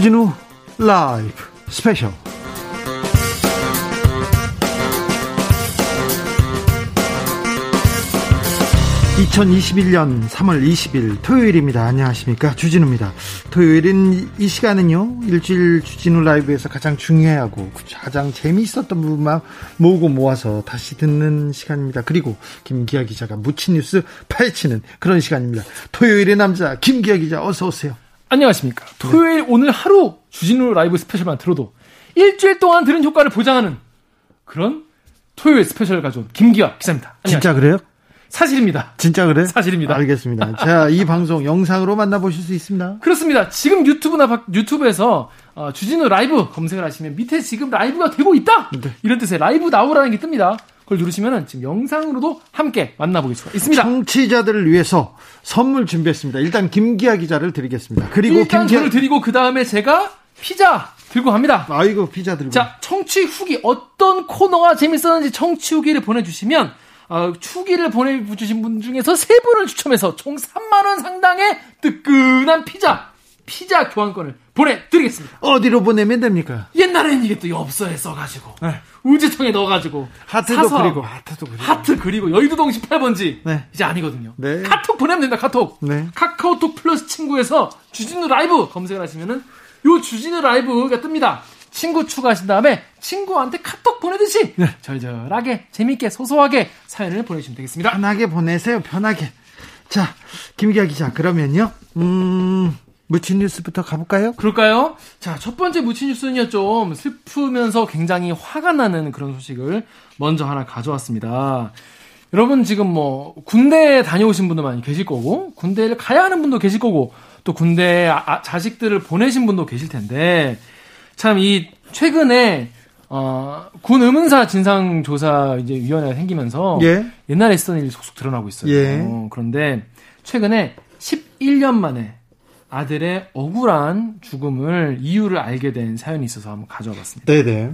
주진우 라이브 스페셜. (2021년 3월 20일) 토요일입니다. 안녕하십니까, 주진우입니다. 토요일인 이 시간은요, 일주일 주진우 라이브에서 가장 중요하고 가장 재미있었던 부분만 모으고 모아서 다시 듣는 시간입니다. 그리고 김기혁 기자가 묻힌 뉴스 파헤치는 그런 시간입니다. 토요일의 남자 김기혁 기자, 어서 오세요. 안녕하십니까. 토요일, 네. 오늘 하루 주진우 라이브 스페셜만 들어도 일주일 동안 들은 효과를 보장하는 그런 토요일 스페셜을 가져온 김기혁 기자입니다. 안녕하십니까. 진짜 그래요? 사실입니다. 진짜 그래? 사실입니다. 알겠습니다. 자, 이 방송 영상으로 만나보실 수 있습니다. 그렇습니다. 지금 유튜브에서 주진우 라이브 검색을 하시면 밑에 지금 라이브가 되고 있다! 네. 이런 뜻의 라이브 나오라는 게 뜹니다. 그걸 누르시면 지금 영상으로도 함께 만나보실 수가 있습니다. 청취자들을 위해서 선물 준비했습니다. 일단 김기아 기자를 드리겠습니다. 그리고 일단 저를 드리고 그 다음에 제가 피자 들고 갑니다. 아이고, 피자 들고. 자, 청취 후기, 어떤 코너가 재밌었는지 청취 후기를 보내주시면 추기를 보내주신 분 중에서 3분을 추첨해서 총 3만원 상당의 뜨끈한 피자 교환권을 보내드리겠습니다. 어디로 보내면 됩니까? 옛날에는 이게 또 엽서에 써가지고, 네. 우체통에 넣어가지고, 하트도 그리고. 하트 그리고, 여의도동 18번지. 네. 이제 아니거든요. 네. 카톡 보내면 됩니다, 카톡. 네. 카카오톡 플러스 친구에서 주진우 라이브 검색을 하시면은 요 주진우 라이브가 뜹니다. 친구 추가하신 다음에 친구한테 카톡 보내듯이, 네. 절절하게, 재밌게, 소소하게 사연을 보내주시면 되겠습니다. 편하게 보내세요, 편하게. 자, 김기아 기자, 그러면요, 묻힌 뉴스부터 가볼까요? 그럴까요? 자, 첫 번째 묻힌 뉴스는요, 좀 슬프면서 굉장히 화가 나는 그런 소식을 먼저 하나 가져왔습니다. 여러분, 지금 뭐 군대에 다녀오신 분도 많이 계실 거고, 군대를 가야 하는 분도 계실 거고, 또 군대에 자식들을 보내신 분도 계실 텐데, 참, 이, 최근에, 군 의문사 진상조사 이제 위원회가 생기면서, 예. 옛날에 있었던 일이 속속 드러나고 있어요. 예. 그런데, 최근에 11년 만에 아들의 억울한 죽음을, 이유를 알게 된 사연이 있어서 한번 가져와 봤습니다. 네네.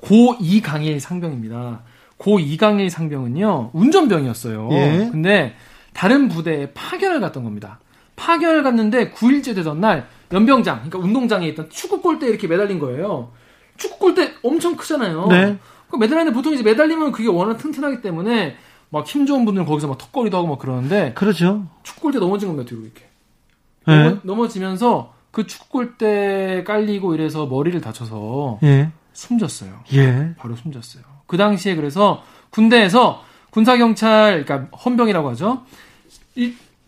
고 이강일 상병입니다. 고 이강일 상병은요, 운전병이었어요. 예. 근데, 다른 부대에 파견을 갔던 겁니다. 파견을 갔는데, 9일째 되던 날, 연병장, 그러니까 운동장에 있던 축구 골대에 이렇게 매달린 거예요. 축구 골대 엄청 크잖아요. 네. 그 매달리는데 보통 이제 매달리면 그게 워낙 튼튼하기 때문에 막 힘 좋은 분들은 거기서 막 턱걸이도 하고 막 그러는데. 그렇죠. 축구 골대 넘어진 겁니다, 뒤로 이렇게. 네. 넘어지면서 그 축구 골대 깔리고 이래서 머리를 다쳐서. 예. 숨졌어요. 예. 바로 숨졌어요. 그 당시에 그래서 군대에서 군사경찰, 그러니까 헌병이라고 하죠.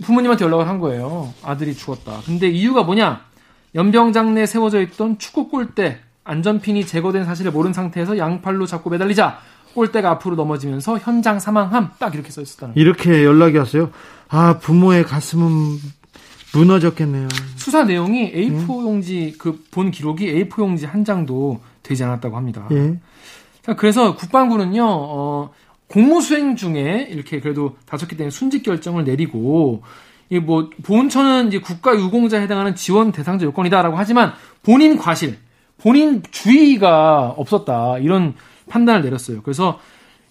부모님한테 연락을 한 거예요. 아들이 죽었다. 근데 이유가 뭐냐? 연병장 내에 세워져 있던 축구 골대 안전핀이 제거된 사실을 모른 상태에서 양팔로 잡고 매달리자 골대가 앞으로 넘어지면서 현장 사망함, 딱 이렇게 써 있었다는 거예요. 이렇게 연락이 왔어요? 아, 부모의 가슴은 무너졌겠네요. 수사 내용이 A4 용지, 그 본 기록이 A4 용지 한 장도 되지 않았다고 합니다. 예. 자, 그래서 국방부는요, 공무수행 중에 이렇게 그래도 다쳤기 때문에 순직 결정을 내리고, 이 뭐 보훈처는 이제 국가유공자에 해당하는 지원 대상자 요건이다라고 하지만 본인 과실, 본인 주의가 없었다, 이런 판단을 내렸어요. 그래서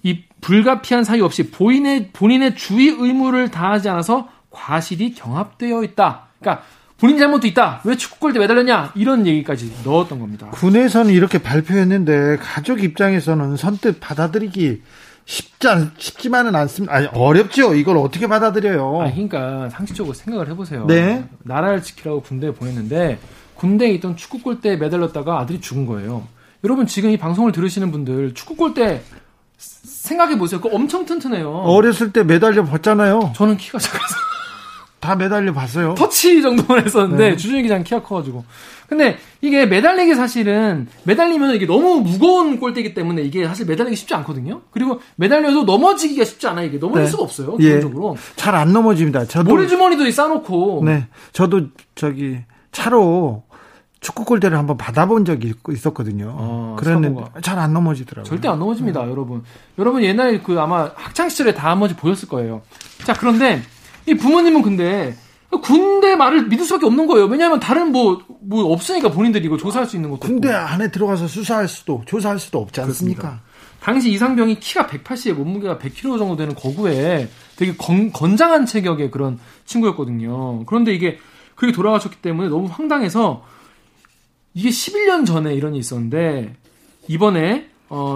이 불가피한 사유 없이 본인의 주의 의무를 다하지 않아서 과실이 경합되어 있다. 그러니까 본인 잘못도 있다. 왜 축구골대 매달렸냐? 이런 얘기까지 넣었던 겁니다. 군에서는 이렇게 발표했는데 가족 입장에서는 선뜻 받아들이기 쉽지만은 않습니다. 아니, 어렵죠. 이걸 어떻게 받아들여요? 아, 그러니까 상식적으로 생각을 해보세요. 네. 나라를 지키라고 군대에 보냈는데 군대에 있던 축구골대에 매달렸다가 아들이 죽은 거예요. 여러분, 지금 이 방송을 들으시는 분들 축구골대 생각해보세요. 그거 엄청 튼튼해요. 어렸을 때 매달려 봤잖아요. 저는 키가 작아서 다 매달려 봤어요. 터치 정도만 했었는데. 네. 주준이 기자는 키가 커가지고. 근데 이게 매달리기, 사실은 매달리면 이게 너무 무거운 골대이기 때문에 이게 사실 매달리기 쉽지 않거든요. 그리고 매달려도 넘어지기가 쉽지 않아요. 이게 넘어질, 네. 수가 없어요. 기본적으로. 예. 잘 안 넘어집니다. 저도 모래주머니도 싸놓고. 네. 저도 저기 차로 축구 골대를 한번 받아본 적이 있었거든요. 그랬는데 잘 안 넘어지더라고요. 절대 안 넘어집니다, 여러분. 여러분, 옛날에 그 아마 학창 시절에 다 한 번씩 보였을 거예요. 자, 그런데 이 부모님은 근데 군대 말을 믿을 수밖에 없는 거예요. 왜냐하면 다른 뭐 없으니까 본인들이 이거 조사할 수 있는 것도 군대 없고. 안에 들어가서 조사할 수도 없지 않습니까? 그렇습니다. 당시 이상병이 키가 180에 몸무게가 100kg 정도 되는 거구에 되게 건장한 체격의 그런 친구였거든요. 그런데 이게 그게 돌아가셨기 때문에 너무 황당해서 이게 11년 전에 이런 일이 있었는데 이번에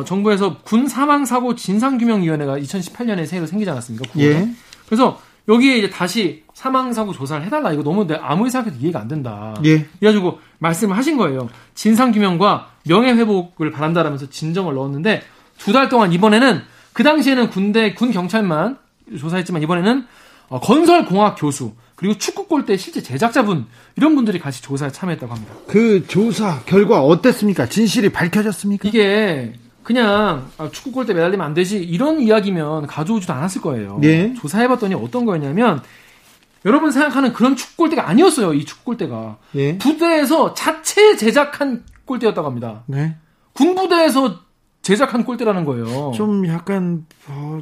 정부에서 군 사망사고 진상규명위원회가 2018년에 새로 생기지 않았습니까? 9월에. 예. 그래서 여기에 이제 다시 사망사고 조사를 해달라. 이거 너무 아무리 생각해도 이해가 안 된다. 예. 그래가지고 말씀을 하신 거예요. 진상규명과 명예회복을 바란다라면서 진정을 넣었는데 두 달 동안 이번에는 그 당시에는 군대, 군 경찰만 조사했지만 이번에는 건설공학 교수 그리고 축구골대 실제 제작자분 이런 분들이 같이 조사에 참여했다고 합니다. 그 조사 결과 어땠습니까? 진실이 밝혀졌습니까? 이게 그냥 축구골대 매달리면 안 되지 이런 이야기면 가져오지도 않았을 거예요. 네. 조사해봤더니 어떤 거였냐면 여러분 생각하는 그런 축구골대가 아니었어요. 이 축구골대가. 네. 부대에서 자체 제작한 골대였다고 합니다. 네. 군부대에서 제작한 골대라는 거예요. 좀 약간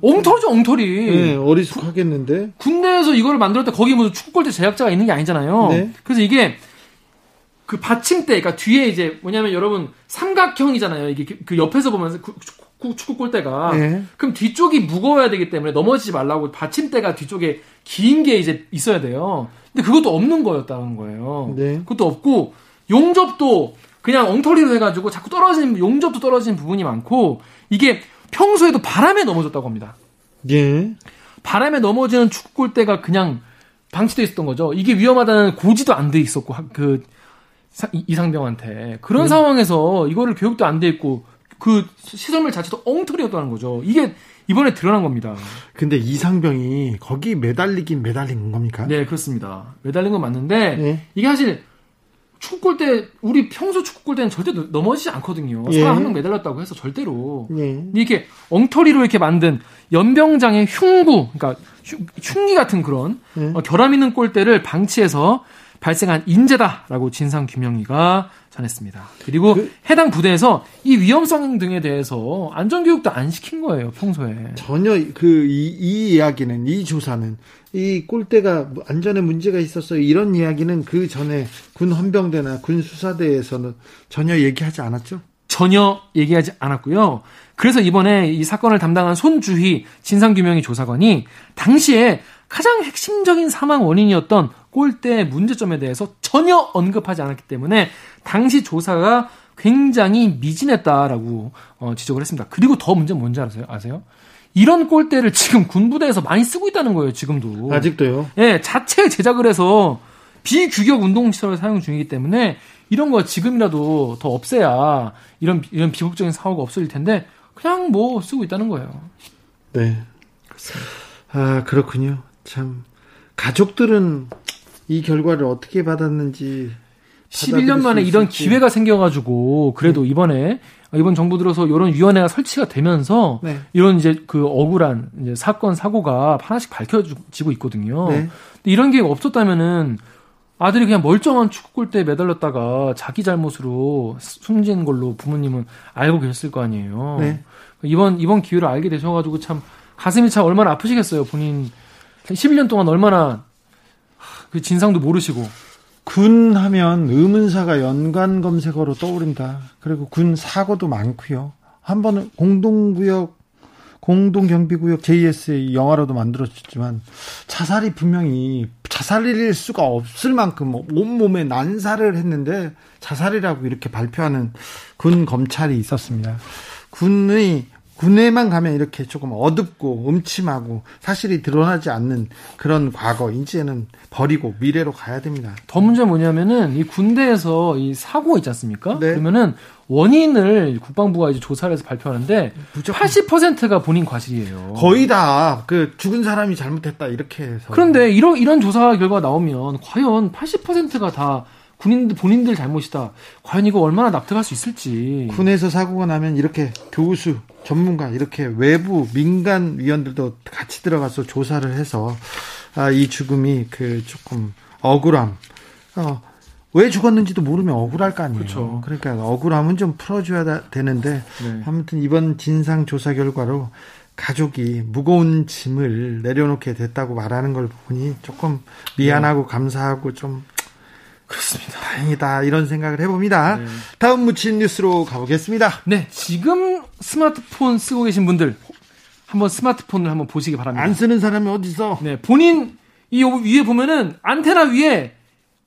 엉터리죠, 엉터리. 네, 어리숙하겠는데. 군내에서 이걸 만들었다 거기 무슨 축구골대 제작자가 있는 게 아니잖아요. 네. 그래서 이게 그 받침대, 그러니까 뒤에 이제 뭐냐면 여러분 삼각형이잖아요. 이게 그 옆에서 보면 축구골대가 네. 그럼 뒤쪽이 무거워야 되기 때문에 넘어지지 말라고 받침대가 뒤쪽에 긴 게 이제 있어야 돼요. 근데 그것도 없는 거였다는 거예요. 네. 그것도 없고 용접도 그냥 엉터리로 해가지고 자꾸 떨어지는 용접도 떨어지는 부분이 많고 이게 평소에도 바람에 넘어졌다고 합니다. 예. 바람에 넘어지는 축구골대가 그냥 방치돼 있었던 거죠. 이게 위험하다는 고지도 안 돼 있었고 그 이상병한테 그런 상황에서 이거를 교육도 안 돼 있고 그 시설물 자체도 엉터리였다는 거죠. 이게 이번에 드러난 겁니다. 근데 이상병이 거기 매달리긴 매달린 겁니까? 네, 그렇습니다. 매달린 건 맞는데 네. 이게 사실 축구골대 우리 평소 축구골대는 절대 넘어지지 않거든요. 예. 사람 한 명 매달렸다고 해서 절대로. 예. 이렇게 엉터리로 이렇게 만든 연병장의 흉구, 그러니까 흉기 같은 그런 예. 결함 있는 골대를 방치해서 발생한 인재다라고 진상규명위가 전했습니다. 그리고 해당 부대에서 이 위험성 등에 대해서 안전교육도 안 시킨 거예요. 평소에. 전혀 이 이야기는 이 조사는 이 꼴대가 안전에 문제가 있었어요. 이런 이야기는 그 전에 군 헌병대나 군 수사대에서는 전혀 얘기하지 않았죠? 전혀 얘기하지 않았고요. 그래서 이번에 이 사건을 담당한 손주희 진상규명위 조사관이 당시에 가장 핵심적인 사망 원인이었던 꼴대의 문제점에 대해서 전혀 언급하지 않았기 때문에 당시 조사가 굉장히 미진했다라고 지적을 했습니다. 그리고 더 문제는 뭔지 아세요? 이런 꼴대를 지금 군부대에서 많이 쓰고 있다는 거예요. 지금도. 아직도요? 예, 자체 제작을 해서 비규격 운동시설을 사용 중이기 때문에 이런 거 지금이라도 더 없애야 이런 비극적인 사고가 없어질 텐데 그냥 뭐 쓰고 있다는 거예요. 네. 그렇습니다. 아, 그렇군요. 참 가족들은 이 결과를 어떻게 받았는지 11년 만에 이런 기회가 생겨가지고 그래도 이번 정부 들어서 이런 위원회가 설치가 되면서 네. 이런 이제 그 억울한 이제 사건 사고가 하나씩 밝혀지고 있거든요. 네. 근데 이런 게 없었다면은 아들이 그냥 멀쩡한 축구골대에 매달렸다가 자기 잘못으로 숨진 걸로 부모님은 알고 계셨을 거 아니에요. 네. 이번 기회를 알게 되셔가지고 참 가슴이 참 얼마나 아프시겠어요. 본인 11년 동안 얼마나 그 진상도 모르시고. 군 하면 의문사가 연관 검색어로 떠오른다. 그리고 군 사고도 많고요. 한 번은 공동경비구역 JSA 영화로도 만들어졌지만 자살이 분명히 자살일 수가 없을 만큼 온몸에 난사를 했는데 자살이라고 이렇게 발표하는 군 검찰이 있었습니다. 군에만 가면 이렇게 조금 어둡고 음침하고 사실이 드러나지 않는 그런 과거 이제는 버리고 미래로 가야 됩니다. 더 문제는 뭐냐면은 이 군대에서 이 사고 있지 않습니까? 네. 그러면은 원인을 국방부가 이제 조사를 해서 발표하는데 80%가 본인 과실이에요. 거의 다 그 죽은 사람이 잘못했다 이렇게 해서. 그런데 이런 조사 결과가 나오면 과연 80%가 다 군인들 본인들 잘못이다. 과연 이거 얼마나 납득할 수 있을지. 군에서 사고가 나면 이렇게 교수, 전문가 이렇게 외부 민간 위원들도 같이 들어가서 조사를 해서 이 죽음이 그 조금 억울함. 왜 죽었는지도 모르면 억울할 거 아니에요. 그쵸. 그러니까 억울함은 좀 풀어줘야 되는데 네. 아무튼 이번 진상 조사 결과로 가족이 무거운 짐을 내려놓게 됐다고 말하는 걸 보니 조금 미안하고 감사하고 좀. 그렇습니다. 다행이다 이런 생각을 해봅니다. 네. 다음 묻힌 뉴스로 가보겠습니다. 네, 지금 스마트폰 쓰고 계신 분들 한번 스마트폰을 한번 보시기 바랍니다. 안 쓰는 사람이 어디 있어? 네, 본인 이 위에 보면은 안테나 위에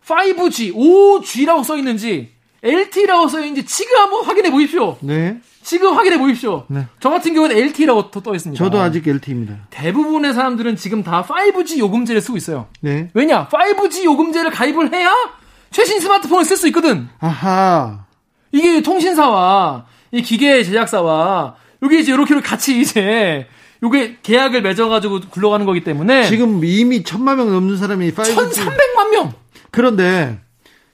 5G, 5G라고 써 있는지 LT라고 써있는지 지금 한번 확인해 보십시오. 네. 지금 확인해 보십시오. 네. 저 같은 경우는 LT라고 떠 있습니다. 저도 아직 LT입니다. 대부분의 사람들은 지금 다 5G 요금제를 쓰고 있어요. 네. 왜냐? 5G 요금제를 가입을 해야 최신 스마트폰을 쓸 수 있거든. 아하. 이게 통신사와 이 기계 제작사와 여기 이제 이렇게 같이 이제 요게 계약을 맺어가지고 굴러가는 거기 때문에 지금 이미 1,000만 명 넘는 사람이 5G 1,300만 명. 그런데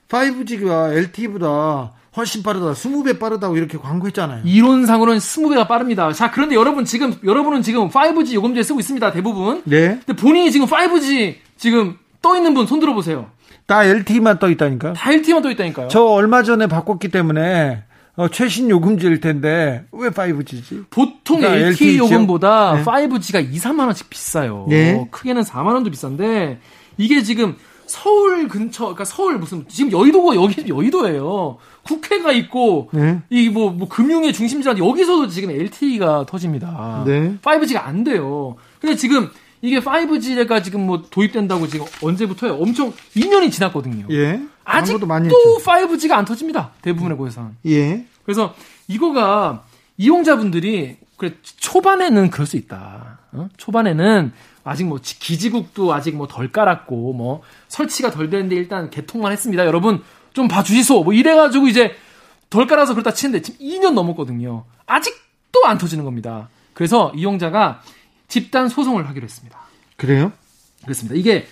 5G가 LTE보다 훨씬 빠르다. 20배 빠르다고 이렇게 광고했잖아요. 이론상으로는 20배가 빠릅니다. 자, 그런데 여러분은 지금 5G 요금제 쓰고 있습니다. 대부분. 네. 근데 본인이 지금 5G 지금 떠 있는 분 손 들어 보세요. 다 LTE만 떠 있다니까요. 다 LTE만 떠 있다니까요. 저 얼마 전에 바꿨기 때문에 최신 요금제일 텐데 왜 5G지? 보통 그러니까 LTE 요금보다 네. 5G가 2, 3만 원씩 비싸요. 네. 크게는 4만 원도 비싼데 이게 지금 서울 근처, 그러니까 서울 무슨 지금 여의도가 여기 여의도예요. 국회가 있고 네. 이 뭐 금융의 중심지라 여기서도 지금 LTE가 터집니다. 네. 5G가 안 돼요. 근데 지금 이게 5G가 지금 뭐 도입된다고 지금 언제부터요? 엄청 2년이 지났거든요. 예. 아직도 5G가 안 터집니다. 대부분의 곳에서는. 예. 그래서 이거가 이용자분들이 그래 초반에는 그럴 수 있다. 어? 초반에는 아직 뭐 기지국도 아직 뭐 덜 깔았고 뭐 설치가 덜 되는데 일단 개통만 했습니다. 여러분 좀 봐주시소. 뭐 이래가지고 이제 덜 깔아서 그렇다 치는데 지금 2년 넘었거든요. 아직도 안 터지는 겁니다. 그래서 이용자가 집단 소송을 하기로 했습니다. 그래요? 그렇습니다. 이게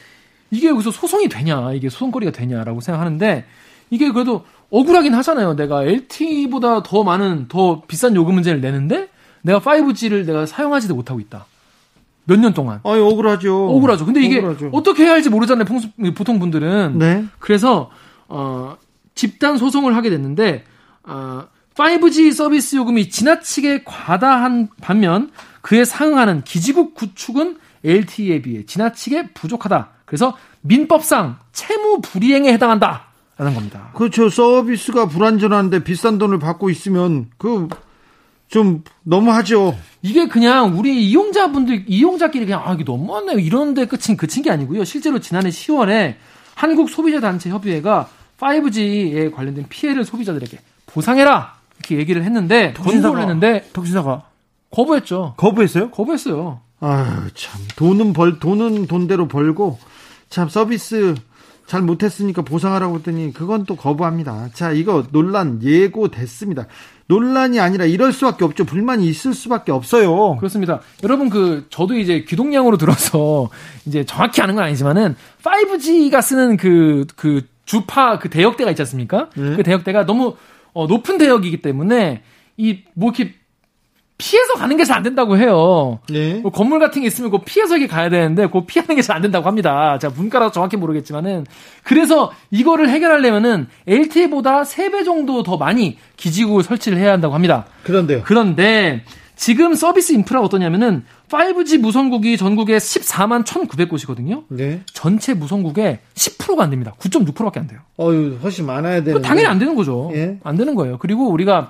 여기서 소송이 되냐, 이게 소송거리가 되냐라고 생각하는데, 이게 그래도 억울하긴 하잖아요. 내가 LTE보다 더 많은, 더 비싼 요금 문제를 내는데, 내가 5G를 내가 사용하지도 못하고 있다. 몇 년 동안. 아니, 억울하죠. 억울하죠. 근데 이게 억울하죠. 어떻게 해야 할지 모르잖아요. 보통 분들은. 네. 그래서, 집단 소송을 하게 됐는데, 5G 서비스 요금이 지나치게 과다한 반면, 그에 상응하는 기지국 구축은 LTE에 비해 지나치게 부족하다. 그래서 민법상 채무 불이행에 해당한다라는 겁니다. 그렇죠. 서비스가 불완전한데 비싼 돈을 받고 있으면 그 좀 너무하죠. 이게 그냥 우리 이용자끼리 그냥 아 이게 너무하네요 이런데 그친 게 아니고요. 실제로 지난해 10월에 한국 소비자단체 협의회가 5G에 관련된 피해를 소비자들에게 보상해라 이렇게 얘기를 했는데 권고를 했는데 통신사가 거부했죠. 거부했어요? 거부했어요. 아 참 돈은 돈대로 벌고 참 서비스 잘 못했으니까 보상하라고 했더니 그건 또 거부합니다. 자 이거 논란 예고됐습니다. 논란이 아니라 이럴 수밖에 없죠. 불만이 있을 수밖에 없어요. 그렇습니다. 여러분 저도 이제 귀동량으로 들어서 이제 정확히 아는 건 아니지만은 5G가 쓰는 그 주파 그 대역대가 있지 않습니까? 그 대역대가 너무 높은 대역이기 때문에 이 뭐 이렇게 피해서 가는 게 잘 안 된다고 해요. 네. 뭐 건물 같은 게 있으면 피해서 이렇게 가야 되는데 피하는 게 잘 안 된다고 합니다. 제가 문과라서 정확히 모르겠지만은 그래서 이거를 해결하려면은 LTE보다 3배 정도 더 많이 기지국을 설치를 해야 한다고 합니다. 그런데 지금 서비스 인프라가 어떠냐면은 5G 무선국이 전국에 14만 1,900곳이거든요. 네. 전체 무선국의 10%가 안 됩니다. 9.6%밖에 안 돼요. 훨씬 많아야 되는. 당연히 안 되는 거죠. 예. 안 되는 거예요. 그리고 우리가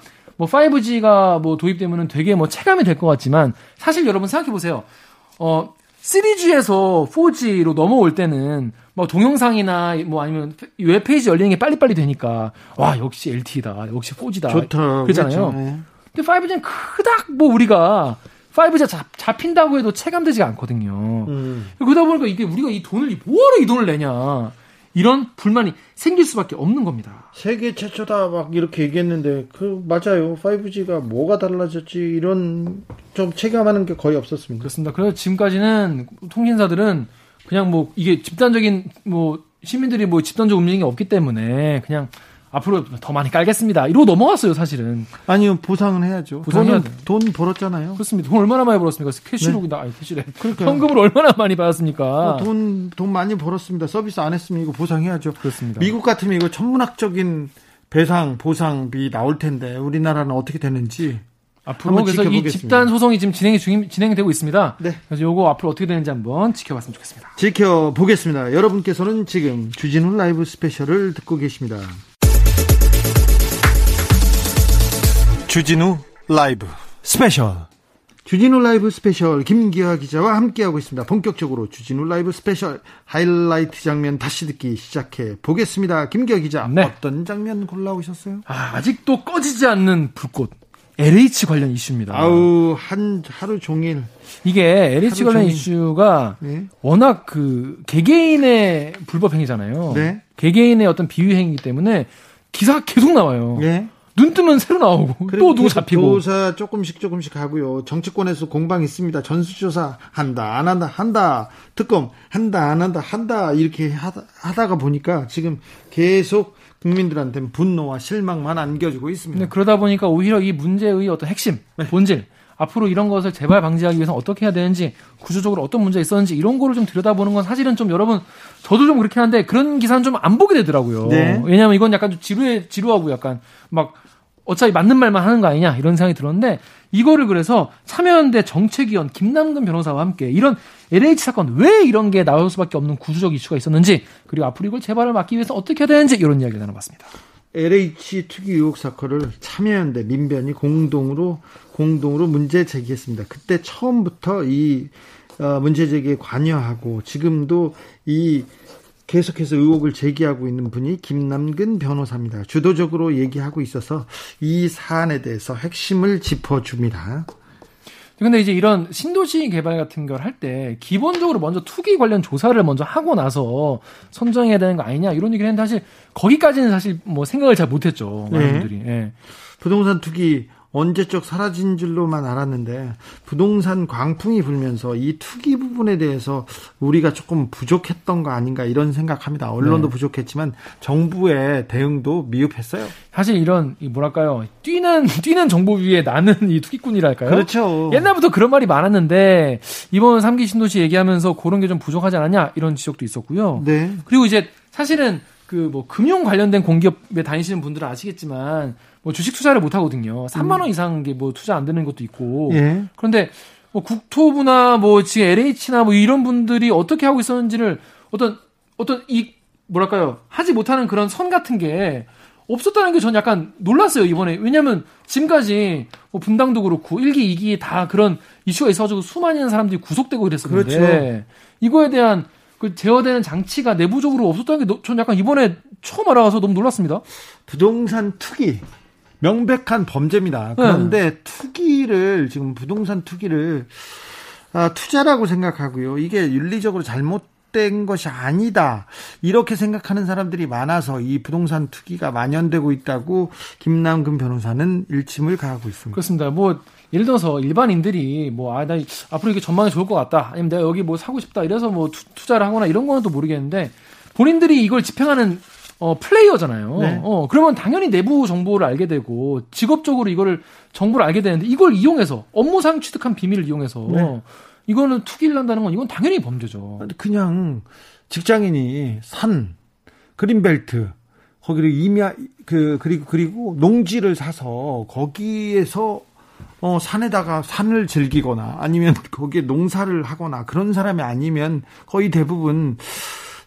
5G가 도입되면은 되게 체감이 될 것 같지만, 사실 여러분 생각해보세요. 3G에서 4G로 넘어올 때는, 동영상이나, 아니면, 웹페이지 열리는 게 빨리빨리 되니까, 와, 역시 LTE다. 역시 4G다. 좋다. 그렇잖아요. 그렇죠. 근데 5G는 그닥 우리가, 5G가 잡힌다고 해도 체감되지가 않거든요. 그러다 보니까 이게 우리가 이 돈을, 뭐하러 이 돈을 내냐. 이런 불만이 생길 수밖에 없는 겁니다. 세계 최초다 막 이렇게 얘기했는데 맞아요. 5G가 뭐가 달라졌지 이런 좀 체감하는 게 거의 없었습니다. 그렇습니다. 그래서 지금까지는 통신사들은 그냥 이게 집단적인 시민들이 집단적 움직임이 없기 때문에 그냥 앞으로 더 많이 깔겠습니다. 이러고 넘어갔어요, 사실은. 아니요, 보상은 해야죠. 돈 벌었잖아요. 그렇습니다. 돈 얼마나 많이 벌었습니까? 캐시록이다. 네. 아니, 캐시래. 현금을 얼마나 많이 받았습니까? 돈 많이 벌었습니다. 서비스 안 했으면 이거 보상해야죠. 그렇습니다. 미국 같으면 이거 천문학적인 보상비 나올 텐데, 우리나라는 어떻게 되는지. 앞으로 그래서 지켜보겠습니다. 이 집단 소송이 지금 진행이 되고 있습니다. 네. 그래서 이거 앞으로 어떻게 되는지 한번 지켜봤으면 좋겠습니다. 지켜보겠습니다. 여러분께서는 지금 주진우 라이브 스페셜을 듣고 계십니다. 주진우 라이브 스페셜 주진우 라이브 스페셜 김기혁 기자와 함께하고 있습니다. 본격적으로 주진우 라이브 스페셜 하이라이트 장면 다시 듣기 시작해 보겠습니다. 김기혁 기자, 네. 어떤 장면 골라오셨어요? 아직도 꺼지지 않는 불꽃. LH 관련 이슈입니다. 아우, 하루 종일. 이게 LH 관련 종일. 이슈가 네. 워낙 개개인의 불법행위잖아요. 네. 개개인의 어떤 비위행위이기 때문에 기사가 계속 나와요. 네. 눈 뜨면 새로 나오고 또 누구 잡히고. 조사 조금씩 하고요. 정치권에서 공방 있습니다. 전수조사 한다 안 한다 한다. 특검 한다 안 한다 한다. 이렇게 하다가 보니까 지금 계속 국민들한테는 분노와 실망만 안겨주고 있습니다. 네, 그러다 보니까 오히려 이 문제의 어떤 핵심, 네. 본질, 앞으로 이런 것을 재발 방지하기 위해서 어떻게 해야 되는지, 구조적으로 어떤 문제가 있었는지 이런 거를 좀 들여다보는 건 사실은 좀 여러분, 저도 좀 그렇긴 한데 그런 기사는 좀 안 보게 되더라고요. 네. 왜냐하면 이건 약간 좀 지루하고 약간 막 어차피 맞는 말만 하는 거 아니냐 이런 생각이 들었는데, 이거를 그래서 참여연대 정책위원 김남근 변호사와 함께 이런 LH 사건 왜 이런 게 나올 수밖에 없는 구조적 이슈가 있었는지, 그리고 앞으로 이걸 재발을 막기 위해서 어떻게 해야 되는지 이런 이야기를 나눠봤습니다. LH 특유 의혹 사건을 참여연대 민변이 공동으로 문제 제기했습니다. 그때 처음부터 이 문제 제기에 관여하고 지금도 이 계속해서 의혹을 제기하고 있는 분이 김남근 변호사입니다. 주도적으로 얘기하고 있어서 이 사안에 대해서 핵심을 짚어줍니다. 그런데 이제 이런 신도시 개발 같은 걸 할 때 기본적으로 먼저 투기 관련 조사를 먼저 하고 나서 선정해야 되는 거 아니냐 이런 얘기를 했는데, 사실 거기까지는 사실 뭐 생각을 잘 못했죠. 많은 분들이. 네. 부동산 투기 언제적 사라진 줄로만 알았는데, 부동산 광풍이 불면서 이 투기 부분에 대해서 우리가 조금 부족했던 거 아닌가 이런 생각합니다. 언론도 네. 부족했지만 정부의 대응도 미흡했어요. 사실 이런 뭐랄까요, 뛰는 정보 위에 나는 이 투기꾼이랄까요. 그렇죠. 옛날부터 그런 말이 많았는데 이번 3기 신도시 얘기하면서 그런 게 좀 부족하지 않았냐 이런 지적도 있었고요. 네. 그리고 이제 사실은 금융 관련된 공기업에 다니시는 분들은 아시겠지만, 뭐 주식 투자를 못 하거든요. 3만 원 이상 뭐 투자 안 되는 것도 있고. 예. 그런데 뭐 국토부나 뭐 지금 LH나 뭐 이런 분들이 어떻게 하고 있었는지를 어떤 이 뭐랄까요, 하지 못하는 그런 선 같은 게 없었다는 게 전 약간 놀랐어요, 이번에. 왜냐면 지금까지 뭐 분당도 그렇고 1기, 2기 다 그런 이슈가 있어가지고 수많은 사람들이 구속되고 그랬었는데, 그렇죠. 이거에 대한 제어되는 장치가 내부적으로 없었다는 게 전 약간 이번에 처음 알아가서 너무 놀랐습니다. 부동산 투기, 명백한 범죄입니다. 그런데 투기를 지금 부동산 투기를 투자라고 생각하고요. 이게 윤리적으로 잘못된 것이 아니다. 이렇게 생각하는 사람들이 많아서 이 부동산 투기가 만연되고 있다고 김남근 변호사는 일침을 가하고 있습니다. 그렇습니다. 뭐 예를 들어서 일반인들이 나 앞으로 이게 전망이 좋을 것 같다, 아니면 내가 여기 뭐 사고 싶다 이래서 뭐 투자를 하거나 이런 거는 또 모르겠는데, 본인들이 이걸 집행하는 플레이어잖아요. 네. 그러면 당연히 내부 정보를 알게 되고 직업적으로 이거를 정보를 알게 되는데, 이걸 이용해서 업무상 취득한 비밀을 이용해서 네. 이거는 투기를 한다는 건 이건 당연히 범죄죠. 그냥 직장인이 산 그린벨트 거기를 임야 그리고 농지를 사서 거기에서 산에다가 산을 즐기거나 아니면 거기에 농사를 하거나 그런 사람이 아니면 거의 대부분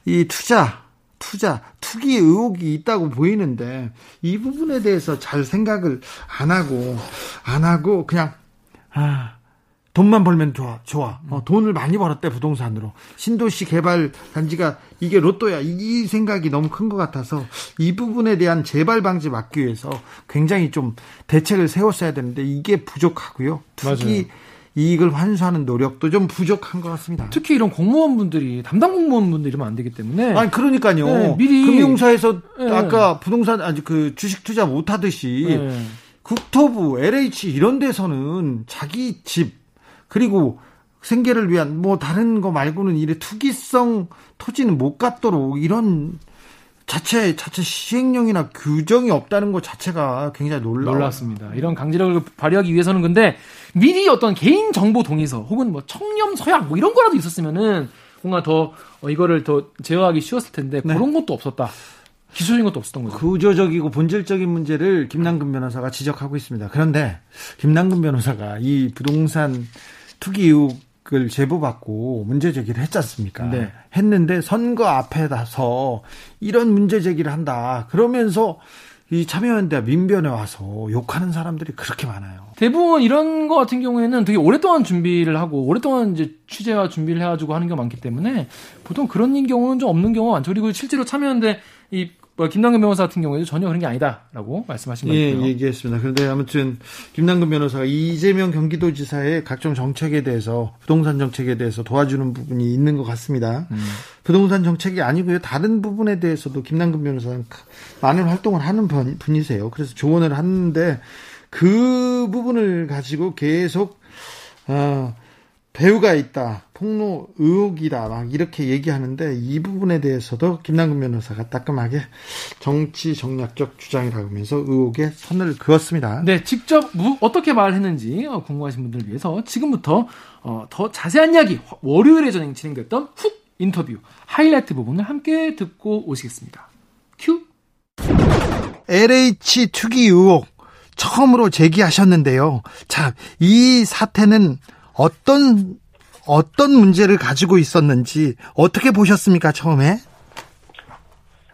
이 투기 의혹이 있다고 보이는데, 이 부분에 대해서 잘 생각을 안 하고 그냥 돈만 벌면 좋아. 돈을 많이 벌었대 부동산으로. 신도시 개발 단지가 이게 로또야. 이 생각이 너무 큰 것 같아서 이 부분에 대한 재발 방지 막기 위해서 굉장히 좀 대책을 세웠어야 되는데 이게 부족하고요. 특히 이익을 환수하는 노력도 좀 부족한 것 같습니다. 특히 이런 공무원분들이, 담당 공무원분들이 이러면 안 되기 때문에. 아니, 그러니까요. 네, 미리. 금융사에서 네. 아까 부동산, 주식 투자 못 하듯이 네. 국토부, LH 이런 데서는 자기 집, 그리고 생계를 위한 뭐 다른 거 말고는 이래 투기성 토지는 못 갖도록 이런 자체 시행령이나 규정이 없다는 것 자체가 굉장히 놀랐습니다. 이런 강제력을 발휘하기 위해서는 근데 미리 어떤 개인 정보 동의서 혹은 뭐 청렴 서약 뭐 이런 거라도 있었으면은 뭔가 더 이거를 더 제어하기 쉬웠을 텐데 네. 그런 것도 없었다. 기초적인 것도 없었던 거죠. 구조적이고 본질적인 문제를 김남근 변호사가 지적하고 있습니다. 그런데 김남근 변호사가 이 부동산 투기 의혹을 제보받고 문제 제기를 했지 않습니까? 네. 했는데 선거 앞에 나서 이런 문제 제기를 한다. 그러면서 이 참여연대 민변에 와서 욕하는 사람들이 그렇게 많아요. 대부분 이런 거 같은 경우에는 되게 오랫동안 준비를 하고 오랫동안 이제 취재와 준비를 해가지고 하는 게 많기 때문에 보통 그런 경우는 좀 없는 경우가 많죠. 그리고 실제로 참여연대 이 김남근 변호사 같은 경우에도 전혀 그런 게 아니다라고 말씀하신 것 같아요. 예, 얘기했습니다. 그런데 아무튼 김남근 변호사가 이재명 경기도지사의 각종 정책에 대해서 부동산 정책에 대해서 도와주는 부분이 있는 것 같습니다. 부동산 정책이 아니고요. 다른 부분에 대해서도 김남근 변호사는 많은 활동을 하는 분이세요. 그래서 조언을 하는데 그 부분을 가지고 계속 배우가 있다, 폭로 의혹이다, 막 이렇게 얘기하는데 이 부분에 대해서도 김남근 변호사가 따끔하게 정치 정략적 주장이라고 하면서 의혹에 선을 그었습니다. 네, 직접 어떻게 말했는지 궁금하신 분들을 위해서 지금부터 더 자세한 이야기 월요일에 진행됐던 훅 인터뷰 하이라이트 부분을 함께 듣고 오시겠습니다. 큐. LH 투기 의혹 처음으로 제기하셨는데요. 자, 이 사태는 어떤 문제를 가지고 있었는지 어떻게 보셨습니까? 처음에?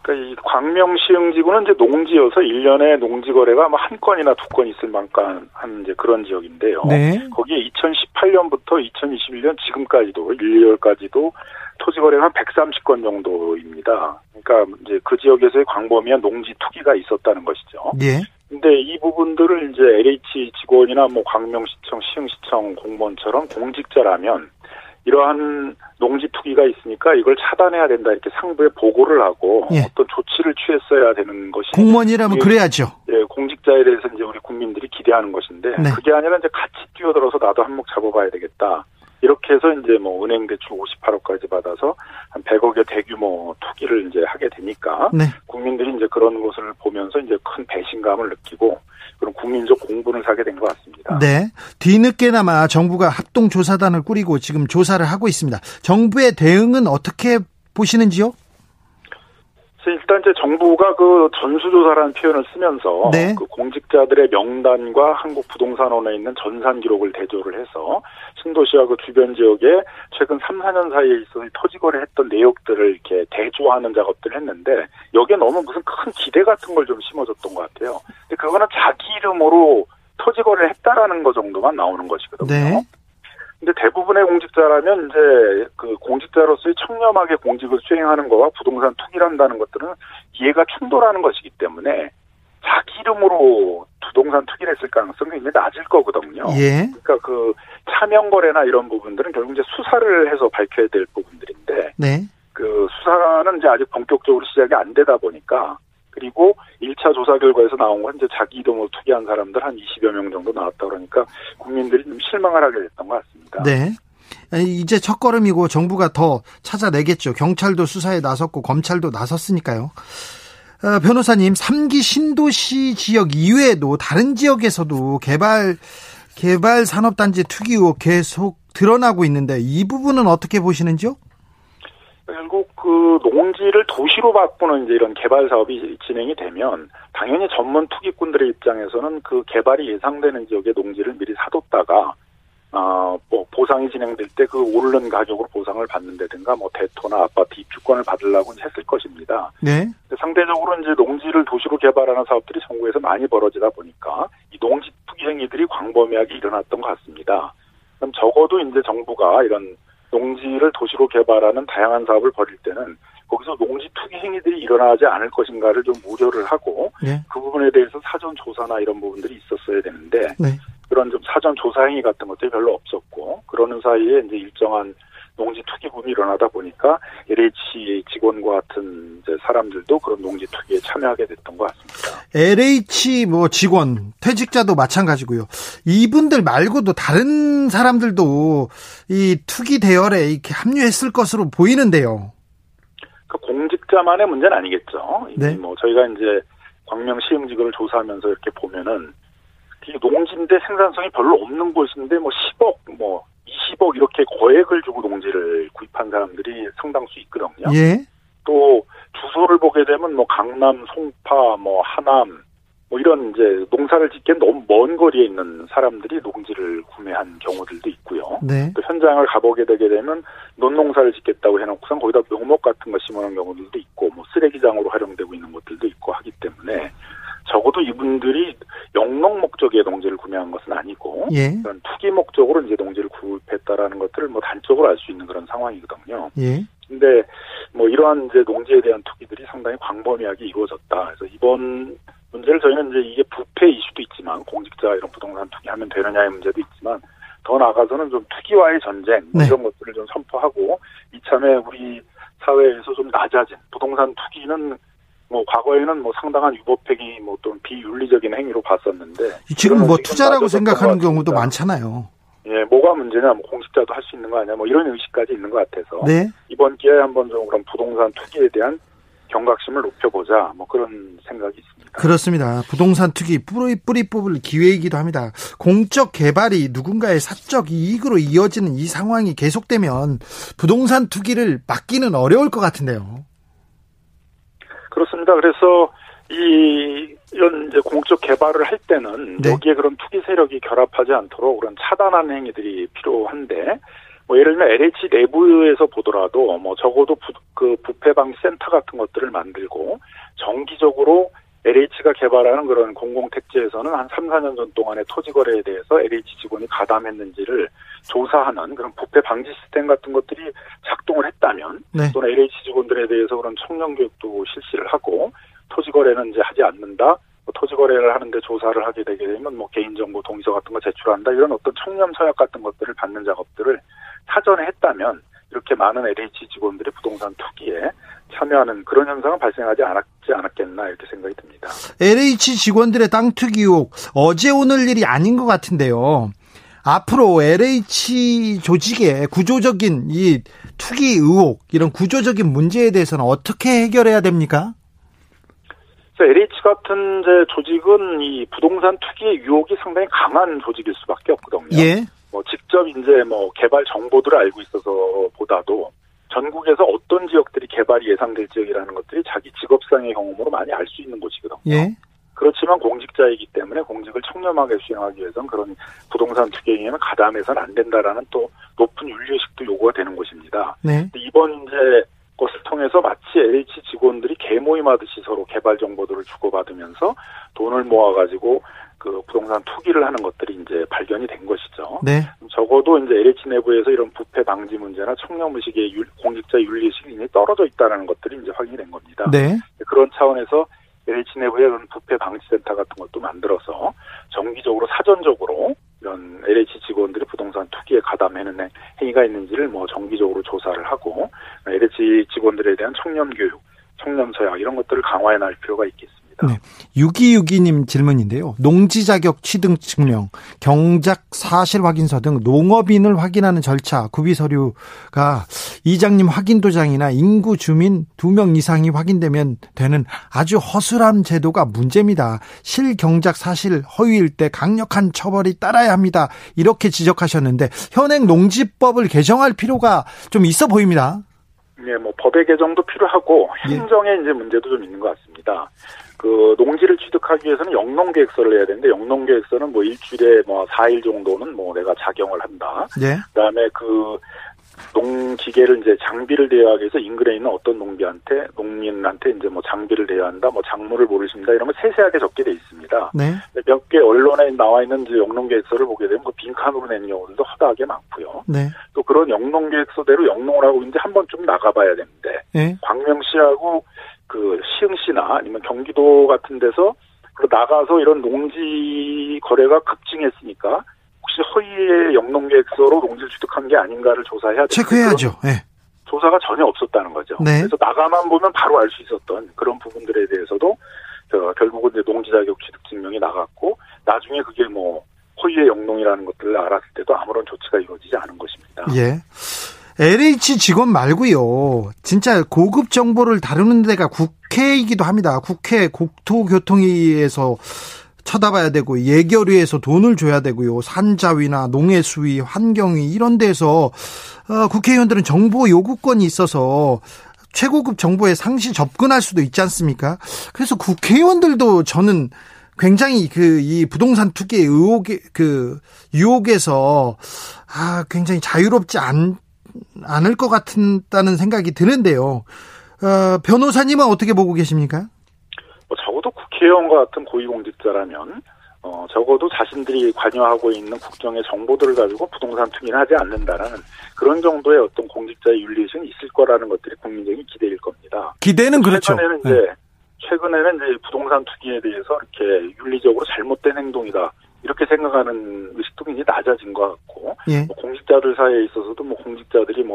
그러니까 이 광명시흥지구는 이제 농지여서 1년에 농지 거래가 뭐 한 건이나 두 건 있을 만큼 한 이제 그런 지역인데요. 네. 거기에 2018년부터 2021년 지금까지도 1, 2월까지도 토지 거래가 한 130건 정도입니다. 그러니까 이제 그 지역에서의 광범위한 농지 투기가 있었다는 것이죠. 네. 근데 이 부분들을 이제 LH 직원이나 뭐 광명시청, 시흥시청 공무원처럼 공직자라면 이러한 농지 투기가 있으니까 이걸 차단해야 된다 이렇게 상부에 보고를 하고 예. 어떤 조치를 취했어야 되는 것이 공무원이라면 그래야죠. 예, 공직자에 대해서 이제 우리 국민들이 기대하는 것인데 네. 그게 아니라 이제 같이 뛰어들어서 나도 한몫 잡아봐야 되겠다. 이렇게 해서 이제 뭐 은행 대출 58억까지 받아서 한 100억의 대규모 투기를 이제 하게 되니까 네. 국민들이 이제 그런 것을 보면서 이제 큰 배신감을 느끼고 그런 국민적 공분을 사게 된 것 같습니다. 네. 뒤늦게나마 정부가 합동 조사단을 꾸리고 지금 조사를 하고 있습니다. 정부의 대응은 어떻게 보시는지요? 일단 이제 정부가 그 전수조사라는 표현을 쓰면서 네. 그 공직자들의 명단과 한국부동산원에 있는 전산 기록을 대조를 해서 신도시와 그 주변 지역에 최근 3, 4년 사이에 있어서 토지거래했던 내역들을 이렇게 대조하는 작업들을 했는데 여기에 너무 무슨 큰 기대 같은 걸 좀 심어줬던 것 같아요. 근데 그거는 자기 이름으로 토지거래를 했다라는 거 정도만 나오는 것이거든요. 네. 근데 대부분의 공직자라면 이제 그 공직자로서의 청렴하게 공직을 수행하는 거와 부동산 투기란다는 것들은 이해가 충돌하는 것이기 때문에 자기 이름으로 부동산 투기를 했을 가능성이 굉장히 낮을 거거든요. 예. 그러니까 그 차명거래나 이런 부분들은 결국 이제 수사를 해서 밝혀야 될 부분들인데 네. 그 수사는 이제 아직 본격적으로 시작이 안 되다 보니까 그리고 1차 조사 결과에서 나온 건 이제 자기 이름으로 투기한 사람들 한 20여 명 정도 나왔다 그러니까 국민들이 좀 실망을 하게 됐던 것 같습니다. 네. 이제 첫걸음이고 정부가 더 찾아내겠죠. 경찰도 수사에 나섰고 검찰도 나섰으니까요. 변호사님, 3기 신도시 지역 이외에도 다른 지역에서도 개발 산업단지 투기 의혹 계속 드러나고 있는데 이 부분은 어떻게 보시는지요? 결국 그 농지를 도시로 바꾸는 이제 이런 개발 사업이 진행이 되면 당연히 전문 투기꾼들의 입장에서는 그 개발이 예상되는 지역의 농지를 미리 사뒀다가 뭐 보상이 진행될 때 그 오르는 가격으로 보상을 받는다든가 뭐 대토나 아파트 입주권을 받으려고 했을 것입니다. 네. 상대적으로 이제 농지를 도시로 개발하는 사업들이 정부에서 많이 벌어지다 보니까 이 농지 투기 행위들이 광범위하게 일어났던 것 같습니다. 그럼 적어도 이제 정부가 이런 농지를 도시로 개발하는 다양한 사업을 벌일 때는 거기서 농지 투기 행위들이 일어나지 않을 것인가를 좀 우려를 하고 네. 그 부분에 대해서 사전 조사나 이런 부분들이 있었어야 되는데 네. 그런 좀 사전 조사 행위 같은 것들이 별로 없었고 그러는 사이에 이제 일정한 농지 투기 붐이 일어나다 보니까 LH 직원과 같은 이제 사람들도 그런 농지 투기에 참여하게 됐던 것 같습니다. LH 뭐 직원, 퇴직자도 마찬가지고요. 이분들 말고도 다른 사람들도 이 투기 대열에 이렇게 합류했을 것으로 보이는데요. 그 공직자만의 문제는 아니겠죠. 네. 뭐 저희가 이제 광명 시흥지구를 조사하면서 이렇게 보면은 농지인데 생산성이 별로 없는 곳인데 뭐 10억 뭐 20억 이렇게 거액을 주고 농지를 구입한 사람들이 상당수 있거든요. 예. 또 주소를 보게 되면 뭐 강남, 송파, 뭐 하남 뭐 이런 이제 농사를 짓기엔 너무 먼 거리에 있는 사람들이 농지를 구매한 경우들도 있고요. 네. 또 현장을 가보게 되게 되면 논농사를 짓겠다고 해놓고선 거기다 묘목 같은 거 심어놓은 경우들도 있고 뭐 쓰레기장으로 활용되고 있는 것들도 있고 하기 때문에 적어도 이분들이 영농 목적의 농지를 구매한 것은 아니고 예. 그런 투기 목적으로 이제 농지를 구입했다라는 것들을 뭐 단적으로 알 수 있는 그런 상황이거든요. 예. 근데 뭐 이러한 이제 농지에 대한 투기들이 상당히 광범위하게 이루어졌다. 그래서 이번 문제를 저희는 이제 이게 부패 이슈도 있지만 공직자 이런 부동산 투기하면 되느냐의 문제도 있지만 더 나아가서는 좀 투기와의 전쟁 네. 이런 것들을 좀 선포하고 이참에 우리 사회에서 좀 낮아진 부동산 투기는 뭐 과거에는 뭐 상당한 유법행위 뭐 또는 비윤리적인 행위로 봤었는데 지금 뭐 투자라고 생각하는 경우도 많잖아요. 예, 뭐가 문제냐, 뭐 공직자도 할 수 있는 거 아니야, 뭐 이런 의식까지 있는 것 같아서 네. 이번 기회에 한번 좀 그런 부동산 투기에 대한 경각심을 높여보자, 뭐 그런 생각이 있습니다. 그렇습니다. 부동산 투기 뿌리 뽑을 기회이기도 합니다. 공적 개발이 누군가의 사적 이익으로 이어지는 이 상황이 계속되면 부동산 투기를 막기는 어려울 것 같은데요. 그렇습니다. 그래서 이런 이제 공적 개발을 할 때는 네. 여기에 그런 투기 세력이 결합하지 않도록 그런 차단하는 행위들이 필요한데 뭐 예를 들면 LH 내부에서 보더라도 뭐 적어도 부패 방지 센터 같은 것들을 만들고 정기적으로 LH가 개발하는 그런 공공택지에서는 한 3, 4년 전 동안의 토지 거래에 대해서 LH 직원이 가담했는지를 조사하는 그런 부패 방지 시스템 같은 것들이 작동을 했다면 네. 또는 LH 직원들에 대해서 그런 청년 교육도 실시를 하고 토지 거래는 이제 하지 않는다. 토지 거래를 하는데 조사를 하게 되게 되면 뭐 개인정보 동의서 같은 거 제출한다. 이런 어떤 청렴 서약 같은 것들을 받는 작업들을 사전에 했다면 이렇게 많은 LH 직원들이 부동산 투기에 참여하는 그런 현상은 발생하지 않았겠나 이렇게 생각이 듭니다. LH 직원들의 땅 투기 의혹 어제 오늘 일이 아닌 것 같은데요. 앞으로 LH 조직의 구조적인 이 투기 의혹 이런 구조적인 문제에 대해서는 어떻게 해결해야 됩니까? LH 같은 이제 조직은 이 부동산 투기의 유혹이 상당히 강한 조직일 수밖에 없거든요. 예. 뭐 직접 이제 뭐 개발 정보들을 알고 있어서 보다도 전국에서 어떤 지역들이 개발이 예상될 지역이라는 것들이 자기 직업상의 경험으로 많이 알 수 있는 곳이거든요. 예. 그렇지만 공직자이기 때문에 공직을 청렴하게 수행하기 위해서는 그런 부동산 투기에는 가담해서는 안 된다라는 또 높은 윤리의식도 요구가 되는 곳입니다. 네. 이번 이제 것을 통해서 마치 LH 직원들이 개모임하듯이 서로 개발 정보들을 주고받으면서 돈을 모아가지고 그 부동산 투기를 하는 것들이 이제 발견이 된 것이죠. 네. 적어도 이제 LH 내부에서 이런 부패 방지 문제나 청렴 의식의 공직자 윤리 의식이 떨어져 있다는 것들이 이제 확인이 된 겁니다. 네. 그런 차원에서 LH 내부에 이런 부패 방지 센터 같은 것도 만들어서 정기적으로 사전적으로 이런 LH 직원들이 부동산 투기에 가담하는 행위가 있는지를 뭐 정기적으로 조사를 하고 LH 직원들에 대한 청렴 교육, 청렴 서약 이런 것들을 강화해 나갈 필요가 있겠습니다. 네. 6262님 질문인데요. 농지 자격 취득 증명, 경작 사실 확인서 등 농업인을 확인하는 절차, 구비 서류가 이장님 확인 도장이나 인구 주민 2명 이상이 확인되면 되는 아주 허술한 제도가 문제입니다. 실경작 사실 허위일 때 강력한 처벌이 따라야 합니다. 이렇게 지적하셨는데 현행 농지법을 개정할 필요가 좀 있어 보입니다. 네, 뭐 법의 개정도 필요하고 행정의 이제 문제도 좀 있는 것 같습니다. 그 농지를 취득하기 위해서는 영농계획서를 해야 되는데 영농계획서는 뭐 일주일에 뭐 4일 정도는 뭐 내가 작용을 한다. 네. 그다음에 그 농기계를 이제 장비를 대여하기 위해서 인근에 있는 어떤 농민한테 이제 뭐 장비를 대여한다, 뭐 작물을 모르십니다 이런 거 세세하게 적게 돼 있습니다. 네. 몇 개 언론에 나와 있는 이제 영농계획서를 보게 되면 그 빈칸으로 낸 경우들도 허다하게 많고요. 네. 또 그런 영농계획서대로 영농을 하고 있는지 한 번쯤 나가봐야 되는데 네. 광명시하고 그 시흥시나 아니면 경기도 같은 데서 나가서 이런 농지 거래가 급증했으니까. 혹시 허위의 영농계획서로 농지를 취득한 게 아닌가를 조사해야 되죠. 체크해야죠. 네. 조사가 전혀 없었다는 거죠. 네. 그래서 나가만 보면 바로 알 수 있었던 그런 부분들에 대해서도 결국은 이제 농지자격 취득증명이 나갔고 나중에 그게 뭐 허위의 영농이라는 것들을 알았을 때도 아무런 조치가 이루어지지 않은 것입니다. 예. LH 직원 말고요. 진짜 고급 정보를 다루는 데가 국회이기도 합니다. 국회 국토교통위에서 쳐다봐야 되고 예결위에서 돈을 줘야 되고요. 산자위나 농해수위, 환경위 이런 데에서 국회의원들은 정보 요구권이 있어서 최고급 정보에 상시 접근할 수도 있지 않습니까? 그래서 국회의원들도 저는 굉장히 이 부동산 투기 의혹의 유혹에서 굉장히 자유롭지 않을 것 같다는 생각이 드는데요. 변호사님은 어떻게 보고 계십니까? 적어도 국회 최혜원과 같은 고위공직자라면 적어도 자신들이 관여하고 있는 국정의 정보들을 가지고 부동산 투기를 하지 않는다라는 그런 정도의 어떤 공직자의 윤리의식은 있을 거라는 것들이 국민적인 기대일 겁니다. 기대는 그렇죠. 최근에는 이제 부동산 투기에 대해서 이렇게 윤리적으로 잘못된 행동이다 이렇게 생각하는 의식도 굉장히 낮아진 것 같고, 예. 공직자들 사이에 있어서도 공직자들이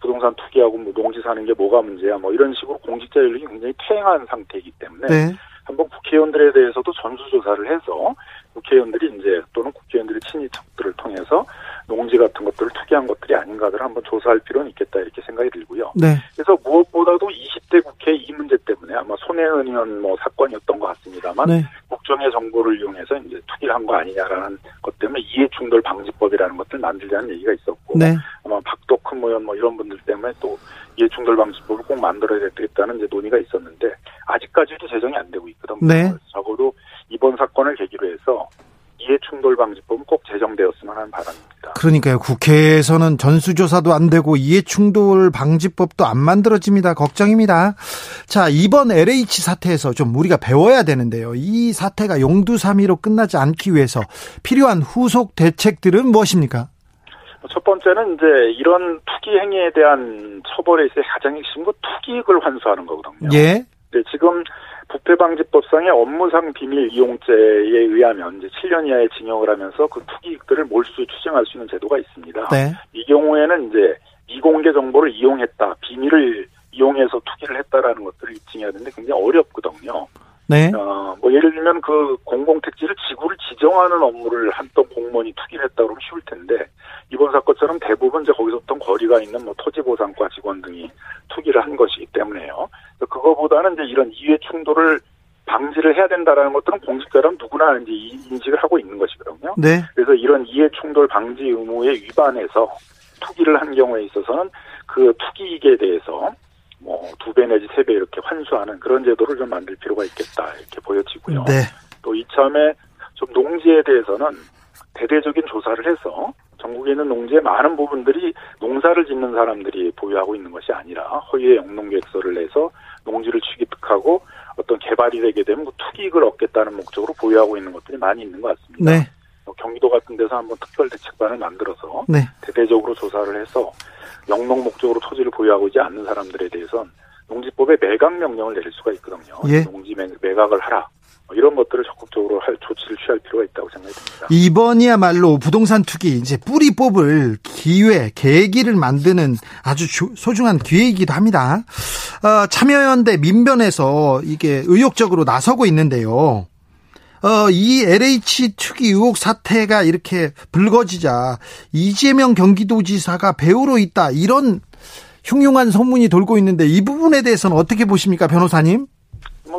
부동산 투기하고 농지 사는 게 뭐가 문제야 이런 식으로 공직자 윤리가 굉장히 퇴행한 상태이기 때문에, 네. 한번 국회의원들에 대해서도 전수조사를 해서 국회의원들이 이제 또는 국회의원들의 친인척들을 통해서 농지 같은 것들을 투기한 것들이 아닌가를 한번 조사할 필요는 있겠다 이렇게 생각이 들고요. 네. 그래서 무엇보다도 20대 국회 이 문제 때문에 아마 손혜원 의원 사건이었던 것 같습니다만, 네. 국정의 정보를 이용해서 이제 투기를 한 거 아니냐라는 것 때문에 이해충돌 방지법이라는 것들을 만들자는 얘기가 있었고, 네. 아마 박덕흠 의원 이런 분들 때문에 또 이해충돌 방지법을 꼭 만들어야 되겠다는 이제 논의가 있었는데 아직까지도 제정이 안 되고 있거든요. 네. 적어도 이번 사건을 계기로 해서 이해충돌 방지법은 꼭 제정되었으면 하는 바람입니다. 그러니까요. 국회에서는 전수조사도 안 되고 이해충돌 방지법도 안 만들어집니다. 걱정입니다. 자, 이번 LH 사태에서 좀 우리가 배워야 되는데요. 이 사태가 용두사미로 끝나지 않기 위해서 필요한 후속 대책들은 무엇입니까? 첫 번째는 이제 이런 투기 행위에 대한 처벌에 있어서 가장 핵심은 투기익을 환수하는 거거든요. 예. 네, 지금 부패방지법상의 업무상 비밀 이용죄에 의하면 이제 7년 이하의 징역을 하면서 그 투기익들을 몰수 추징할 수 있는 제도가 있습니다. 네. 이 경우에는 이제 미공개 정보를 이용했다, 비밀을 이용해서 투기를 했다라는 것들을 입증해야 되는데 굉장히 어렵거든요. 네. 예를 들면 그 공공택지를 지구를 지정하는 업무를 했던 공무원이 투기를 했다고 하면 쉬울 텐데, 이번 사건처럼 대부분 이제 거기서부터 거리가 있는 토지보상과 직원 등이 투기를 한 것이기 때문에요. 그거보다는 이제 이런 이해 충돌을 방지를 해야 된다라는 것들은 공직자라면 누구나 이제 인식을 하고 있는 것이거든요. 네. 그래서 이런 이해 충돌 방지 의무에 위반해서 투기를 한 경우에 있어서는 그 투기익에 대해서 2배 내지 3배 이렇게 환수하는 그런 제도를 좀 만들 필요가 있겠다, 이렇게 보여지고요. 네. 또 이참에 좀 농지에 대해서는 대대적인 조사를 해서 전국에 있는 농지의 많은 부분들이 농사를 짓는 사람들이 보유하고 있는 것이 아니라 허위의 영농계획서를 내서 농지를 취득하고 어떤 개발이 되게 되면 투기익을 얻겠다는 목적으로 보유하고 있는 것들이 많이 있는 것 같습니다. 네. 경기도 같은 데서 한번 특별대책반을 만들어서, 네. 대대적으로 조사를 해서 영농 목적으로 토지를 보유하고 있지 않는 사람들에 대해서는 농지법에 매각 명령을 내릴 수가 있거든요. 예. 농지 매각을 하라. 이런 것들을 적극적으로 할 조치를 취할 필요가 있다고 생각이 듭니다. 이번이야말로 부동산 투기 이제 뿌리 뽑을 기회, 계기를 만드는 아주 소중한 기회이기도 합니다. 참여연대 민변에서 이게 의욕적으로 나서고 있는데요. 이 LH 투기 의혹 사태가 이렇게 불거지자 이재명 경기도지사가 배우로 있다 이런 흉흉한 소문이 돌고 있는데 이 부분에 대해서는 어떻게 보십니까, 변호사님?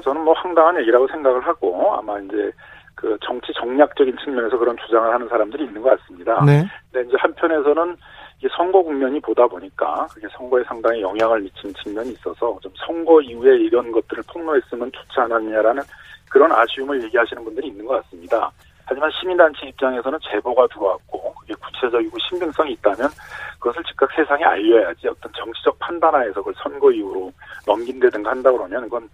저는 황당한 얘기라고 생각을 하고, 아마 이제 그 정치 정략적인 측면에서 그런 주장을 하는 사람들이 있는 것 같습니다. 네. 근데 이제 한편에서는 이 선거 국면이 보다 보니까 그게 선거에 상당히 영향을 미친 측면이 있어서 좀 선거 이후에 이런 것들을 폭로했으면 좋지 않았냐라는 그런 아쉬움을 얘기하시는 분들이 있는 것 같습니다. 하지만 시민단체 입장에서는 제보가 들어왔고 그게 구체적이고 신빙성이 있다면 그것을 즉각 세상에 알려야지, 어떤 정치적 판단하에서 그걸 선거 이후로 넘긴다든가 한다고 그러면 그건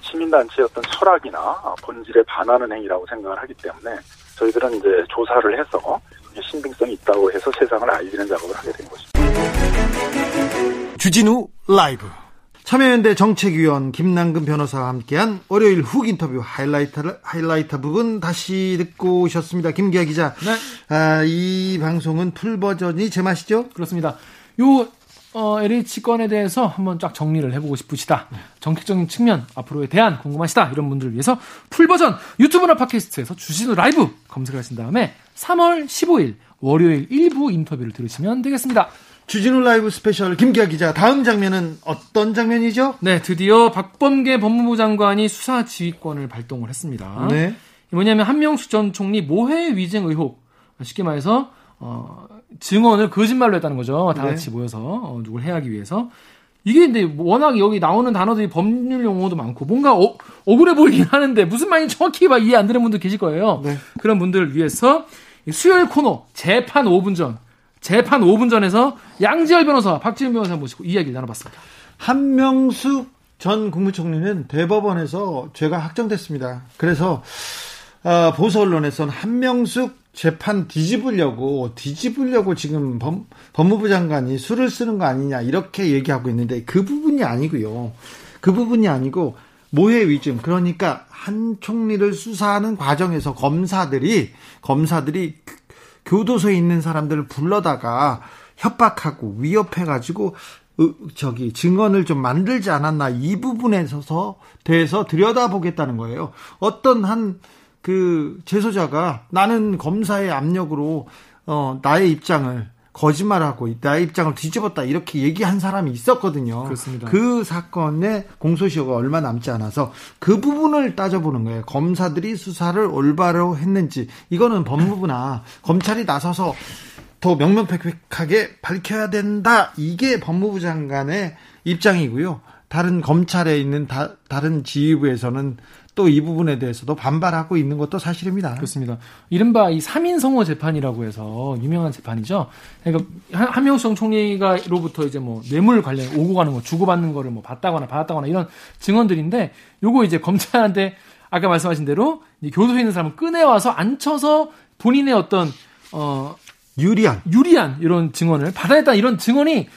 시민단체의 어떤 철학이나 본질에 반하는 행위라고 생각을 하기 때문에 저희들은 이제 조사를 해서 그게 신빙성이 있다고 해서 세상을 알리는 작업을 하게 된 것입니다. 주진우 라이브 참여연대 정책위원 김남근 변호사와 함께한 월요일 훅 인터뷰 하이라이터 부분 다시 듣고 오셨습니다. 김기혁 기자. 네. 이 방송은 풀 버전이 제맛이죠? 그렇습니다. LH 건에 대해서 한번 쫙 정리를 해보고 싶으시다. 네. 정책적인 측면, 앞으로에 대한 궁금하시다. 이런 분들을 위해서 풀 버전 유튜브나 팟캐스트에서 주진우 라이브 검색하신 다음에 3월 15일 월요일 1부 인터뷰를 들으시면 되겠습니다. 주진우 라이브 스페셜 김기혁 기자, 다음 장면은 어떤 장면이죠? 네, 드디어 박범계 법무부 장관이 수사 지휘권을 발동을 했습니다. 네. 뭐냐면 한명숙 전 총리 모해 위증 의혹, 쉽게 말해서 증언을 거짓말로 했다는 거죠. 다 같이, 네. 모여서 누굴 해하기 위해서. 이게 근데 워낙 여기 나오는 단어들이 법률 용어도 많고 뭔가 억울해 보이긴 하는데 무슨 말인지 정확히 이해 안 되는 분들 계실 거예요. 네. 그런 분들을 위해서 수요일 코너 재판 5분 전에서 양지열 변호사, 박지훈 변호사 모시고 이야기를 나눠봤습니다. 한명숙 전 국무총리는 대법원에서 죄가 확정됐습니다. 그래서 보수 언론에선 한명숙 재판 뒤집으려고 지금 법무부 장관이 술을 쓰는 거 아니냐 이렇게 얘기하고 있는데 그 부분이 아니고 모해 위증, 그러니까 한 총리를 수사하는 과정에서 검사들이 교도소에 있는 사람들을 불러다가 협박하고 위협해가지고 증언을 좀 만들지 않았나, 이 부분에 대해서 들여다보겠다는 거예요. 어떤 한 제소자가 나는 검사의 압력으로 나의 입장을 거짓말하고 나의 입장을 뒤집었다 이렇게 얘기한 사람이 있었거든요. 그렇습니다. 그 사건의 공소시효가 얼마 남지 않아서 그 부분을 따져보는 거예요. 검사들이 수사를 올바로 했는지, 이거는 법무부나 검찰이 나서서 더 명명백백하게 밝혀야 된다, 이게 법무부 장관의 입장이고요. 다른 검찰에 있는 다른 지휘부에서는 또 이 부분에 대해서도 반발하고 있는 것도 사실입니다. 그렇습니다. 이른바 이 3인 성호 재판이라고 해서 유명한 재판이죠. 그러니까 한명숙 총리가로부터 이제 뭐 뇌물 관련 오고 가는 거 주고받는 거를 뭐 받았다거나 이런 증언들인데, 요거 이제 검찰한테 아까 말씀하신 대로 교도소에 있는 사람을 꺼내와서 앉혀서 본인의 어떤 유리한 이런 증언을 받아냈다, 이런 증언이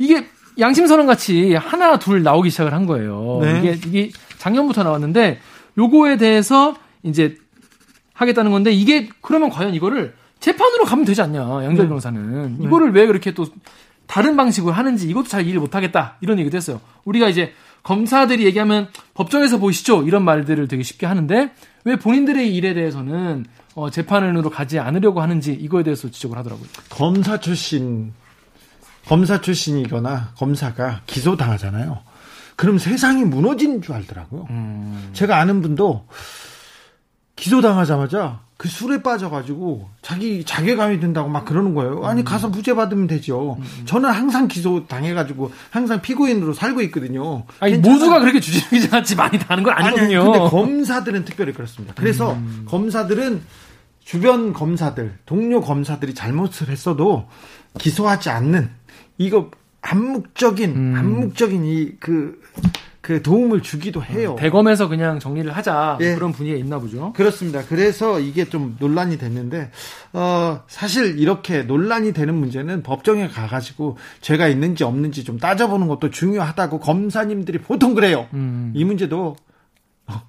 이게 양심선언 같이 하나 둘 나오기 시작을 한 거예요. 네. 이게 작년부터 나왔는데 요거에 대해서 이제 하겠다는 건데, 이게 그러면 과연 이거를 재판으로 가면 되지 않냐, 양절 변호사는. 이거를 왜 그렇게 또 다른 방식으로 하는지 이것도 잘 이해를 못하겠다 이런 얘기도 했어요. 우리가 이제 검사들이 얘기하면 법정에서 보시죠 이런 말들을 되게 쉽게 하는데 왜 본인들의 일에 대해서는 재판으로 가지 않으려고 하는지 이거에 대해서 지적을 하더라고요. 검사 출신이거나 검사가 기소당하잖아요. 그럼 세상이 무너진 줄 알더라고요. 제가 아는 분도 기소당하자마자 그 술에 빠져가지고 자기 자괴감이 든다고 막 그러는 거예요. 아니 가서 무죄 받으면 되죠. 저는 항상 기소당해가지고 항상 피고인으로 살고 있거든요. 아니 괜찮아요. 모두가 그렇게 주진우이지 않지 많이 다는 건 아니거든요. 아니, 근데 검사들은 특별히 그렇습니다. 그래서 검사들은 주변 검사들, 동료 검사들이 잘못을 했어도 기소하지 않는, 이거 암묵적인 그 도움을 주기도 해요. 대검에서 그냥 정리를 하자, 예. 그런 분위기가 있나 보죠. 그렇습니다. 그래서 이게 좀 논란이 됐는데 사실 이렇게 논란이 되는 문제는 법정에 가가지고 죄가 있는지 없는지 좀 따져보는 것도 중요하다고 검사님들이 보통 그래요. 이 문제도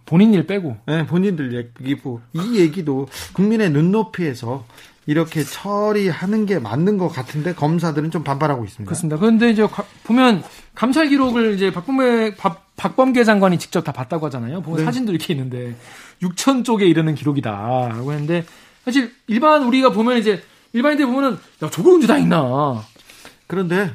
본인 일 빼고, 네, 본인들 얘기고, 이 얘기도 국민의 눈높이에서 이렇게 처리하는 게 맞는 것 같은데 검사들은 좀 반발하고 있습니다. 그렇습니다. 그런데 이제 보면 감찰 기록을 이제 박범계 장관이 직접 다 봤다고 하잖아요. 보면 네. 사진도 이렇게 있는데 6천 쪽에 이르는 기록이다라고 했는데, 사실 우리가 보면 이제 일반인들 보면은 야 저거 언제 다 있나. 그런데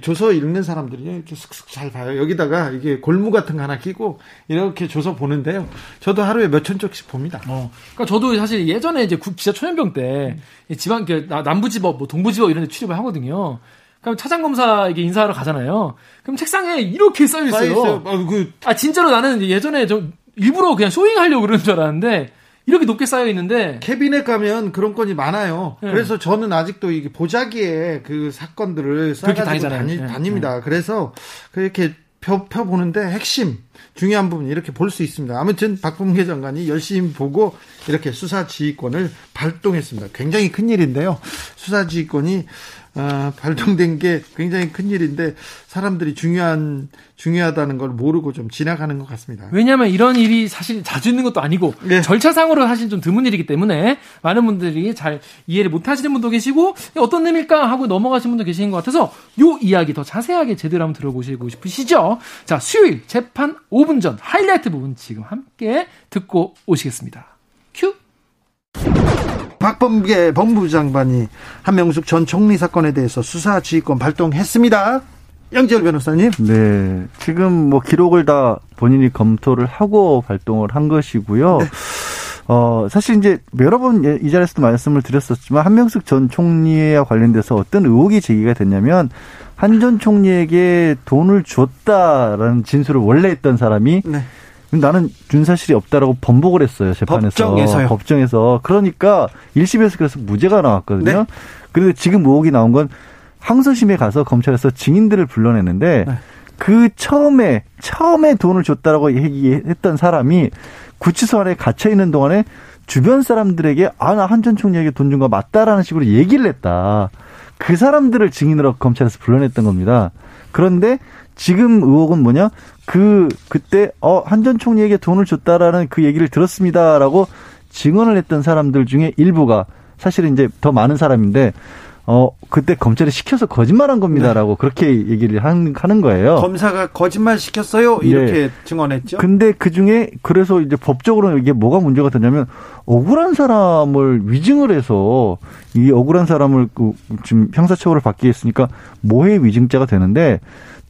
조서 읽는 사람들이 이렇게 슥슥 잘 봐요. 여기다가 이게 골무 같은 거 하나 끼고 이렇게 조서 보는데요. 저도 하루에 몇천 쪽씩 봅니다. 그러니까 저도 사실 예전에 이제 기자 초연병 때 지방 남부지법, 뭐 동부지법 이런 데 출입을 하거든요. 그럼 차장검사 이게 인사하러 가잖아요. 그럼 책상에 이렇게 쌓여 있어요. 진짜로 나는 예전에 좀 일부러 그냥 쇼잉하려고 그러는 줄 알았는데. 이렇게 높게 쌓여 있는데 캐비넷 가면 그런 건이 많아요. 네. 그래서 저는 아직도 이게 보자기에 그 사건들을 쌓아가지고 다닙니다. 네. 그래서 그렇게 펴보는데 핵심 중요한 부분 이렇게 볼 수 있습니다. 아무튼 박범계 장관이 열심히 보고 이렇게 수사지휘권을 발동했습니다. 굉장히 큰 일인데요. 수사지휘권이 발동된 게 굉장히 큰 일인데 사람들이 중요하다는 걸 모르고 좀 지나가는 것 같습니다. 왜냐하면 이런 일이 사실 자주 있는 것도 아니고 네. 절차상으로 사실 좀 드문 일이기 때문에 많은 분들이 잘 이해를 못하시는 분도 계시고 어떤 의미일까 하고 넘어가시는 분도 계신 것 같아서 이 이야기 더 자세하게 제대로 한번 들어보시고 싶으시죠? 자, 수요일 재판 5분 전 하이라이트 부분 지금 함께 듣고 오시겠습니다. 큐. 박범계 법무부 장관이 한명숙 전 총리 사건에 대해서 수사지휘권 발동했습니다. 양지열 변호사님. 네, 지금 뭐 기록을 다 본인이 검토를 하고 발동을 한 것이고요. 네. 사실 이제 여러 번 이 자리에서도 말씀을 드렸었지만 한명숙 전 총리와 관련돼서 어떤 의혹이 제기가 됐냐면 한 전 총리에게 돈을 줬다라는 진술을 원래 했던 사람이. 네. 나는 준 사실이 없다라고 번복을 했어요, 재판에서. 법정에서. 그러니까 1심에서 그래서 무죄가 나왔거든요. 네? 그런데 지금 의혹이 나온 건 항소심에 가서 검찰에서 증인들을 불러냈는데 네. 그 처음에 돈을 줬다라고 얘기했던 사람이 구치소 안에 갇혀 있는 동안에 주변 사람들에게 아, 나 한 전 총리에게 돈 준 거 맞다라는 식으로 얘기를 했다. 그 사람들을 증인으로 검찰에서 불러냈던 겁니다. 그런데 지금 의혹은 뭐냐? 그때 한 전 총리에게 돈을 줬다라는 그 얘기를 들었습니다라고 증언을 했던 사람들 중에 일부가 사실은 이제 더 많은 사람인데 그때 검찰이 시켜서 거짓말한 겁니다라고 네. 그렇게 얘기를 하는 거예요. 검사가 거짓말 시켰어요? 이렇게 네. 증언했죠. 근데 그중에 그래서 이제 법적으로는 이게 뭐가 문제가 되냐면 억울한 사람을 위증을 해서 이 억울한 사람을 지금 형사처벌을 받게 했으니까 모해 위증죄가 되는데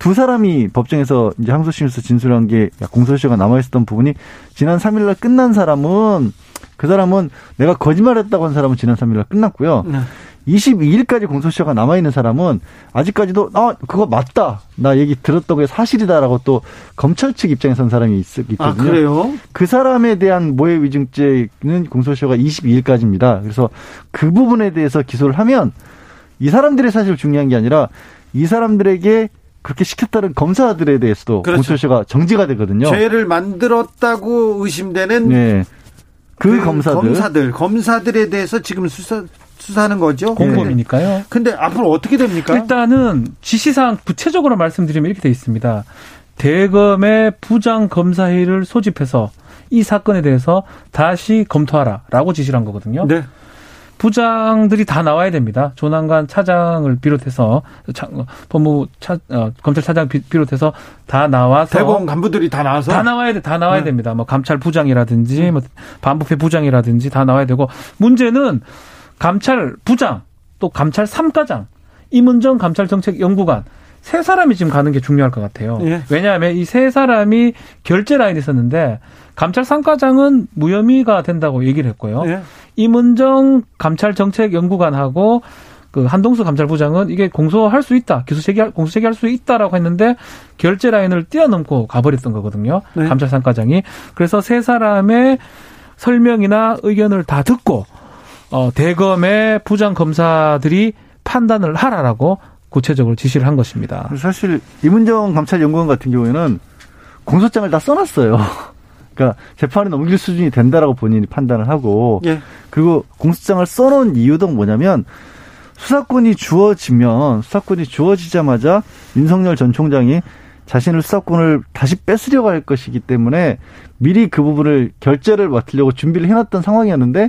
두 사람이 법정에서 이제 항소심에서 진술한 게 공소시효가 남아있었던 부분이 지난 3일날 끝난 사람은 그 사람은 내가 거짓말했다고 한 사람은 지난 3일날 끝났고요. 네. 22일까지 공소시효가 남아있는 사람은 아직까지도 그거 맞다. 나 얘기 들었던 게 사실이다라고 또 검찰 측 입장에 선 사람이 있거든요. 아, 그래요? 그 사람에 대한 모해 위증죄는 공소시효가 22일까지입니다. 그래서 그 부분에 대해서 기소를 하면 이 사람들의 사실 중요한 게 아니라 이 사람들에게 그렇게 시켰다는 검사들에 대해서도 그렇죠. 공소시효가 정지가 되거든요. 죄를 만들었다고 의심되는 네. 그 검사들에 대해서 지금 수사하는 거죠. 공범이니까요. 근데 앞으로 어떻게 됩니까? 일단은 지시사항 구체적으로 말씀드리면 이렇게 돼 있습니다. 대검의 부장검사회의를 소집해서 이 사건에 대해서 다시 검토하라라고 지시를 한 거거든요. 네. 부장들이 다 나와야 됩니다. 조남관 차장을 비롯해서 검찰 차장 비롯해서 다 나와서 대검 간부들이 다 나와서 다 나와야 네. 됩니다. 뭐 감찰부장이라든지 뭐 반부패부장이라든지 다 나와야 되고 문제는 감찰부장 또 감찰 3과장 임은정 감찰정책연구관 세 사람이 지금 가는 게 중요할 것 같아요. 예. 왜냐하면 이 세 사람이 결제 라인에 있었는데 감찰 3과장은 무혐의가 된다고 얘기를 했고요. 예. 임은정 감찰정책연구관하고 그 한동수 감찰부장은 이게 공소할 수 있다. 공소 제기할 수 있다라고 했는데 결제 라인을 뛰어넘고 가버렸던 거거든요. 예. 감찰 3과장이. 그래서 세 사람의 설명이나 의견을 다 듣고 대검의 부장 검사들이 판단을 하라라고 구체적으로 지시를 한 것입니다. 사실 임은정 감찰연구원 같은 경우에는 공소장을 다 써놨어요. 그러니까 재판에 넘길 수준이 된다라고 본인이 판단을 하고 예. 그리고 공소장을 써놓은 이유도 뭐냐면 수사권이 주어지자마자 윤석열 전 총장이 자신의 수사권을 다시 뺏으려고 할 것이기 때문에 미리 그 부분을 결재를 맡으려고 준비를 해놨던 상황이었는데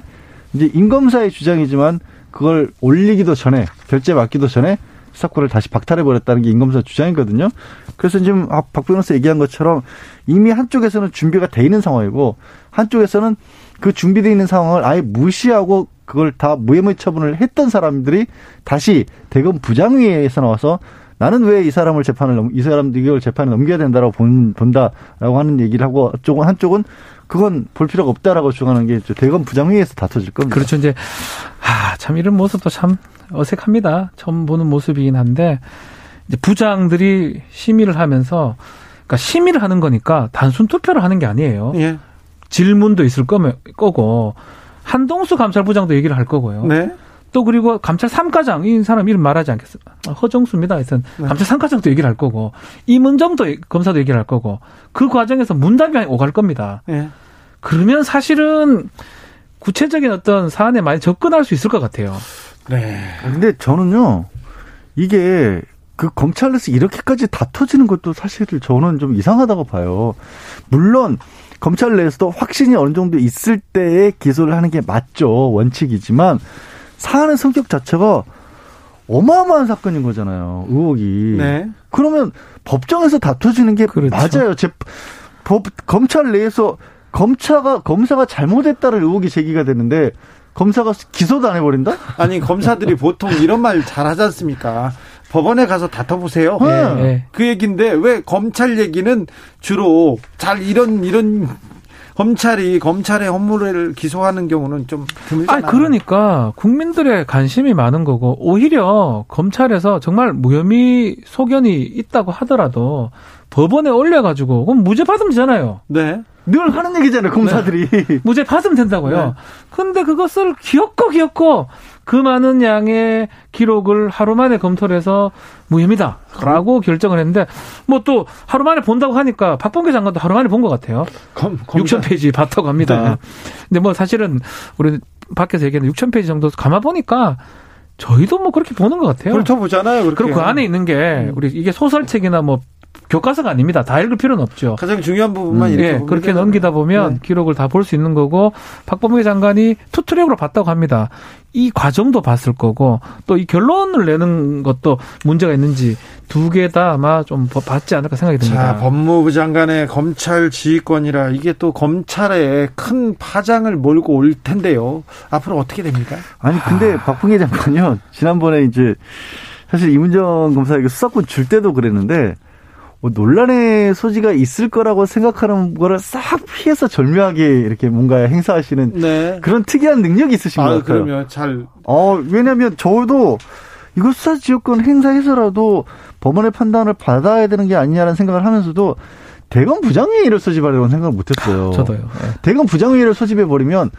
이제 임검사의 주장이지만 그걸 올리기도 전에 결재 맡기도 전에 수사권을 다시 박탈해버렸다는 게 임검사 주장이거든요. 그래서 지금 박 변호사 얘기한 것처럼 이미 한쪽에서는 준비가 돼 있는 상황이고 한쪽에서는 그 준비되어 있는 상황을 아예 무시하고 그걸 다 무혐의 처분을 했던 사람들이 다시 대검 부장위에서 나와서 나는 왜 이 사람을 재판에 넘겨야 된다라고 본다라고 하는 얘기를 하고 한쪽은 그건 볼 필요가 없다라고 주장하는 게 대검 부장회의에서 다퉈질 겁니다. 그렇죠. 이제 참 이런 모습도 참 어색합니다. 처음 보는 모습이긴 한데 이제 부장들이 심의를 하면서 그러니까 심의를 하는 거니까 단순 투표를 하는 게 아니에요. 예. 질문도 있을 거고 한동수 감찰부장도 얘기를 할 거고요. 네. 또 그리고 감찰 3과장 이 사람 이름 말하지 않겠습니다. 허정수입니다. 하여튼 감찰 3과장도 얘기를 할 거고 임은정도 검사도 얘기를 할 거고 그 과정에서 문답이 오갈 겁니다. 예. 그러면 사실은 구체적인 어떤 사안에 많이 접근할 수 있을 것 같아요. 네. 근데 저는요 이게 그 검찰에서 이렇게까지 다퉈지는 것도 사실 저는 좀 이상하다고 봐요. 물론 검찰 내에서도 확신이 어느 정도 있을 때에 기소를 하는 게 맞죠. 원칙이지만 사안의 성격 자체가 어마어마한 사건인 거잖아요. 의혹이. 네. 그러면 법정에서 다투지는 게 그렇죠. 맞아요. 검찰 내에서 검사가 잘못했다는 의혹이 제기가 되는데 검사가 기소도 안 해버린다? 아니 검사들이 보통 이런 말 잘하지 않습니까? 법원에 가서 다퉈보세요. 네. 네. 그 얘기인데 왜 검찰 얘기는 주로 잘 이런 검찰이 검찰의 업무를 기소하는 경우는 좀 드물잖아요. 그러니까 국민들의 관심이 많은 거고 오히려 검찰에서 정말 무혐의 소견이 있다고 하더라도 법원에 올려가지고 그럼 무죄 받으면 되잖아요. 네. 늘 하는 얘기잖아요. 검사들이. 네. 무죄 받으면 된다고요. 네. 근데 그것을 기어코 그 많은 양의 기록을 하루 만에 검토를 해서 무혐의다라고 결정을 했는데, 뭐 또 하루 만에 본다고 하니까 박범계 장관도 하루 만에 본 것 같아요. 6,000페이지 봤다고 합니다. 근데 뭐 사실은 우리 밖에서 얘기하는 6,000페이지 정도 감아보니까 저희도 뭐 그렇게 보는 것 같아요. 훑어보잖아요. 그렇게. 그리고 그 안에 있는 게 우리 이게 소설책이나 뭐 교과서가 아닙니다. 다 읽을 필요는 없죠. 가장 중요한 부분만 이렇게 그렇게 되면. 넘기다 보면 기록을 다 볼 수 있는 거고, 박범계 장관이 투트랙으로 봤다고 합니다. 이 과정도 봤을 거고, 또 이 결론을 내는 것도 문제가 있는지 두 개 다 아마 좀 봤지 않을까 생각이 듭니다. 자, 법무부 장관의 검찰 지휘권이라 이게 또 검찰에 큰 파장을 몰고 올 텐데요. 앞으로 어떻게 됩니까? 아니 근데 박범계 장관요, 지난번에 이제 사실 임은정 검사에게 수사권 줄 때도 그랬는데, 논란의 소지가 있을 거라고 생각하는 거를 싹 피해서 절묘하게 이렇게 뭔가 행사하시는 그런 특이한 능력이 있으신 것 같아요. 그러면 잘. 왜냐면 저도 이거 수사 지휘권 행사해서라도 법원의 판단을 받아야 되는 게 아니냐라는 생각을 하면서도 대검 부장회의를 소집하려는 생각을 못 했어요. 저도요. 네. 대검 부장회의를 소집해버리면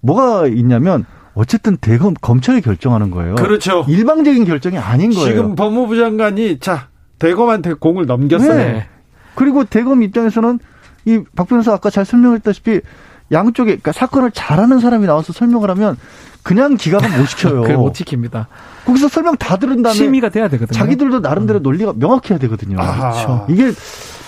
뭐가 있냐면, 어쨌든 대검, 검찰이 결정하는 거예요. 그렇죠. 일방적인 결정이 아닌 거예요. 지금 법무부 장관이, 대검한테 공을 넘겼어요. 네. 그리고 대검 입장에서는 이 박 변호사 아까 잘 설명했다시피 양쪽에, 그러니까 사건을 잘하는 사람이 나와서 설명을 하면 그냥 기각은 못 시켜요. 그걸 못 지킵니다. 거기서 설명 다 들은 다음에 심의가 돼야 되거든요. 자기들도 나름대로 논리가 명확해야 되거든요. 그렇죠. 이게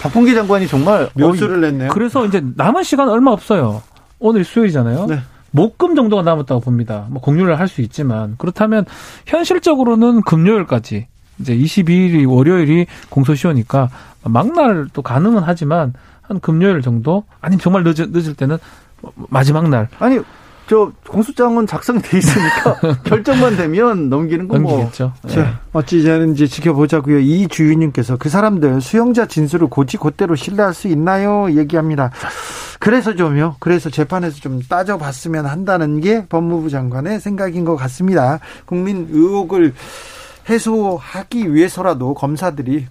박범계 장관이 정말 묘수를 냈네요. 그래서 이제 남은 시간 얼마 없어요. 오늘 수요일이잖아요. 네. 목금 정도가 남았다고 봅니다. 뭐 공유를 할 수 있지만, 그렇다면 현실적으로는 금요일까지, 이제 22일이 월요일이 공소시효니까 막날 또 가능은 하지만 한 금요일 정도, 아니면 정말 늦을 때는 마지막 날. 아니 저 공소장은 작성돼 있으니까 결정만 되면 넘기는 거 넘기겠죠. 뭐. 자, 어찌 되는지 지켜보자고요. 이 주인님께서 그 사람들 수용자 진술을 곧대로 신뢰할 수 있나요? 얘기합니다. 그래서 재판에서 좀 따져봤으면 한다는 게 법무부 장관의 생각인 것 같습니다. 국민 의혹을 해소하기 위해서라도 검사들이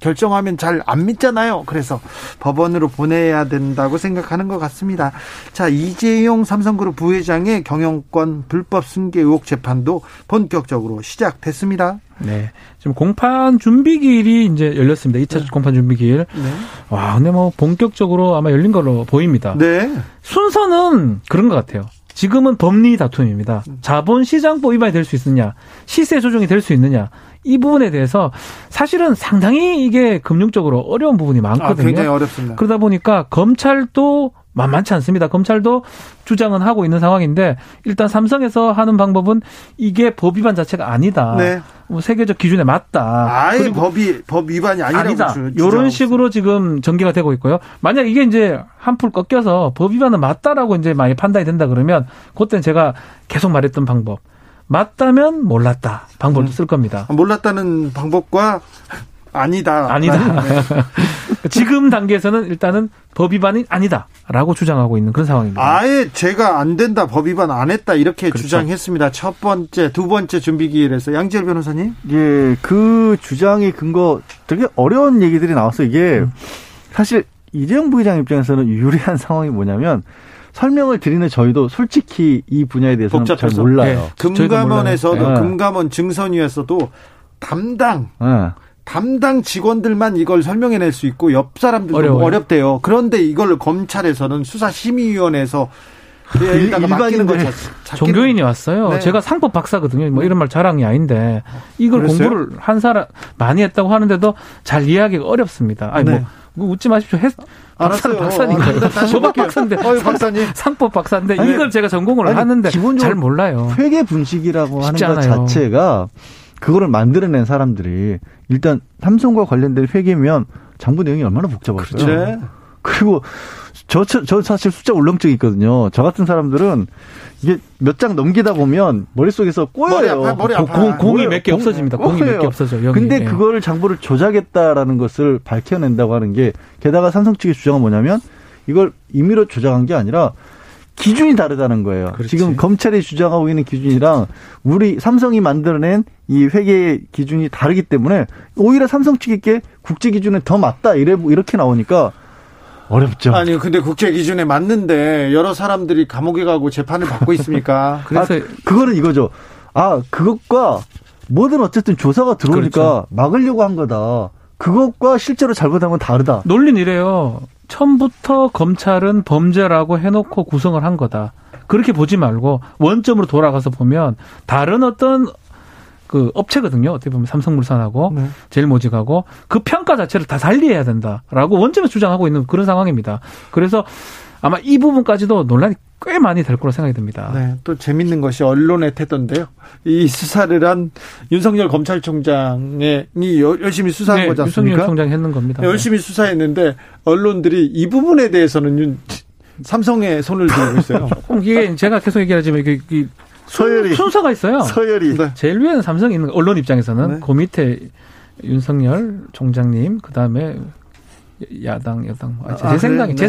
결정하면 잘 안 믿잖아요. 그래서 법원으로 보내야 된다고 생각하는 것 같습니다. 자, 이재용 삼성그룹 부회장의 경영권 불법 승계 의혹 재판도 본격적으로 시작됐습니다. 네. 지금 공판 준비기일이 이제 열렸습니다. 2차 공판 준비기일. 네. 와, 근데 뭐 본격적으로 아마 열린 걸로 보입니다. 네. 순서는 그런 것 같아요. 지금은 법리 다툼입니다. 자본시장법 위반이 될 수 있느냐, 시세 조정이 될 수 있느냐, 이 부분에 대해서 사실은 상당히 이게 금융적으로 어려운 부분이 많거든요. 굉장히 어렵습니다. 그러다 보니까 검찰도 만만치 않습니다. 검찰도 주장은 하고 있는 상황인데, 일단 삼성에서 하는 방법은 이게 법 위반 자체가 아니다. 네. 세계적 기준에 맞다. 아예 법 위반이 아니다. 이런 식으로 지금 전개가 되고 있고요. 만약 이게 이제 한풀 꺾여서 법 위반은 맞다라고 이제 많이 판단이 된다 그러면, 그때는 제가 계속 말했던 방법, 맞다면 몰랐다 방법도 쓸 겁니다. 몰랐다는 방법과 아니다. 지금 단계에서는 일단은 법 위반이 아니다라고 주장하고 있는 그런 상황입니다. 아예 제가 안 된다, 법 위반 안 했다, 이렇게 그렇죠. 주장했습니다. 첫 번째, 두 번째 준비기일에서 양지열 변호사님. 예, 그 주장의 근거 되게 어려운 얘기들이 나와서 이게 사실 이재용 부회장 입장에서는 유리한 상황이 뭐냐면, 설명을 드리는 저희도 솔직히 이 분야에 대해서는 복잡해서. 잘 몰라요. 네. 금감원에서도, 금감원 증선위에서도 담당 직원들만 이걸 설명해낼 수 있고, 옆 사람들도 어렵대요. 그런데 이걸 검찰에서는 수사심의위원회에서 일반인 종교인이 왔어요. 네. 제가 상법 박사거든요. 뭐 이런 말 자랑이 아닌데, 이걸 그랬어요? 공부를 한 사람 많이 했다고 하는데도 잘 이해하기가 어렵습니다. 웃지 마십시오. 알았어요. 박사니까요. 저도 박사인데, 상법 박사인데 이걸 제가 전공을 하는데 잘 몰라요. 회계 분식이라고 하는 것 자체가, 그거를 만들어낸 사람들이, 일단 삼성과 관련된 회계면 장부 내용이 얼마나 복잡하겠어요. 그렇지. 그리고 저 사실 숫자 울렁증이 있거든요. 저 같은 사람들은 이게 몇 장 넘기다 보면 머릿속에서 꼬여요. 머리 아파. 공이 몇 개 없어집니다. 공이 몇 개 없어져요. 근데 그거를 장부를 조작했다라는 것을 밝혀낸다고 하는 게, 게다가 삼성 측의 주장은 뭐냐면, 이걸 임의로 조작한 게 아니라 기준이 다르다는 거예요. 그렇지. 지금 검찰이 주장하고 있는 기준이랑 우리 삼성이 만들어낸 이 회계 기준이 다르기 때문에, 오히려 삼성 측에게 국제 기준은 더 맞다 이렇게 나오니까 어렵죠. 아니 근데 국제 기준에 맞는데 여러 사람들이 감옥에 가고 재판을 받고 있습니까? 그래서 그거는 이거죠. 그것과 뭐든 어쨌든 조사가 들어오니까 그렇죠. 막으려고 한 거다. 그것과 실제로 잘못한 건 다르다. 논리는 이래요. 처음부터 검찰은 범죄라고 해놓고 구성을 한 거다. 그렇게 보지 말고 원점으로 돌아가서 보면 다른 어떤 그 업체거든요. 어떻게 보면 삼성물산하고 네. 제일모직하고 그 평가 자체를 다 달리해야 된다라고 원점에 주장하고 있는 그런 상황입니다. 그래서 아마 이 부분까지도 논란이 꽤 많이 될 거로 생각이 듭니다. 네, 또 재밌는 것이 언론에 텄던데요. 이 수사를 한 윤석열 검찰총장이 열심히 수사한 네, 거지 않습니까? 윤석열 총장이 했는 겁니다. 네, 열심히 수사했는데 언론들이 이 부분에 대해서는 삼성의 손을 들고 있어요. 이게 제가 계속 얘기하지만 이게 서열이. 순서가 있어요. 서열이. 네. 제일 위에는 삼성이 있는 언론 입장에서는 네. 그 밑에 윤석열 총장님 그다음에 야당. 제 생각입니다.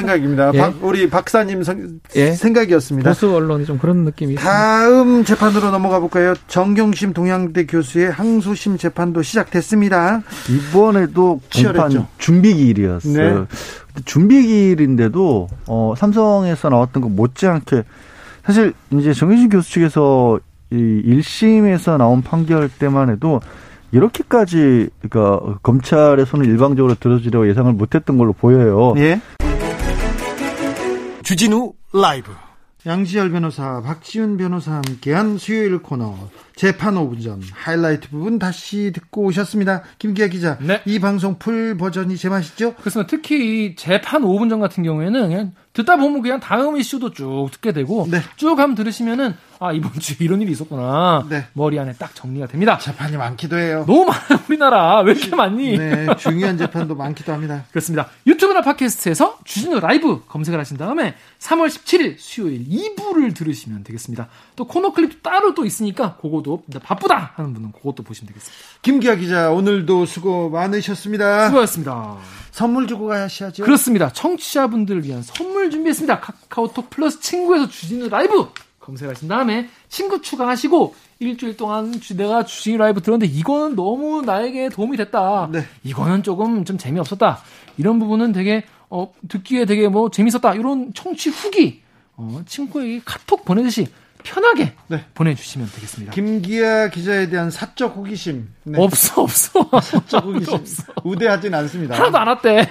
생각입니다. 예. 우리 박사님 생각이었습니다. 보수 언론이 좀 그런 느낌이 다음 있습니다. 재판으로 넘어가 볼까요? 정경심 동양대 교수의 항소심 재판도 시작됐습니다. 이번에도 공판 준비기일이었어요. 네. 준비기일인데도 삼성에서 나왔던 거 못지않게 사실 이제 정경심 교수 측에서 이 1심에서 나온 판결 때만 해도 이렇게까지 그러니까 검찰의 손을 일방적으로 들어주려고 예상을 못했던 걸로 보여요. 예. 주진우 라이브 양지열 변호사, 박지훈 변호사 함께한 수요일 코너 재판 5분전 하이라이트 부분 다시 듣고 오셨습니다. 김기혁 기자, 네. 이 방송 풀 버전이 제맛이죠? 그렇습니다. 특히 이 재판 5분전 같은 경우에는 그냥 듣다 보면 그냥 다음 이슈도 쭉 듣게 되고 네. 쭉 한번 들으시면은 이번 주에 이런 일이 있었구나. 네. 머리 안에 딱 정리가 됩니다. 재판이 많기도 해요. 너무 많아요. 우리나라 왜 이렇게 많니? 네, 중요한 재판도 많기도 합니다. 그렇습니다. 유튜브나 팟캐스트에서 주진우 라이브 검색을 하신 다음에 3월 17일 수요일 2부를 들으시면 되겠습니다. 또 코너 클립도 따로 또 있으니까 그것도 바쁘다 하는 분은 그것도 보시면 되겠습니다. 김기아 기자 오늘도 수고 많으셨습니다. 수고하셨습니다. 선물 주고 가셔야죠. 그렇습니다. 청취자분들을 위한 선물 준비했습니다. 카카오톡 플러스 친구에서 주진우 라이브 검색하신 다음에 친구 추가하시고 일주일 동안 내가 주진우 라이브 들었는데 이거는 너무 나에게 도움이 됐다. 네. 이거는 조금 좀 재미없었다. 이런 부분은 되게 듣기에 되게 뭐 재밌었다. 이런 청취 후기 친구에게 카톡 보내듯이 편하게 네. 보내주시면 되겠습니다. 김기아 기자에 대한 사적 호기심 네. 없어. 사적 호기심 없어. 우대하진 않습니다. 하나도 안 왔대.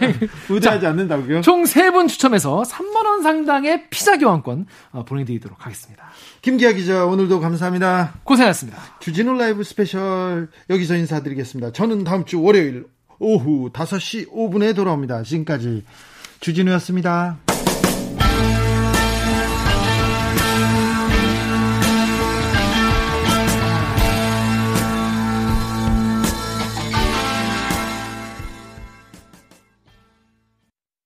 우대하지 않는다고요? 총 3분 추첨해서 3만 원 상당의 피자 교환권 보내드리도록 하겠습니다. 김기아 기자 오늘도 감사합니다. 고생하셨습니다. 주진우 라이브 스페셜 여기서 인사드리겠습니다. 저는 다음 주 월요일 오후 5시 5분에 돌아옵니다. 지금까지 주진우였습니다.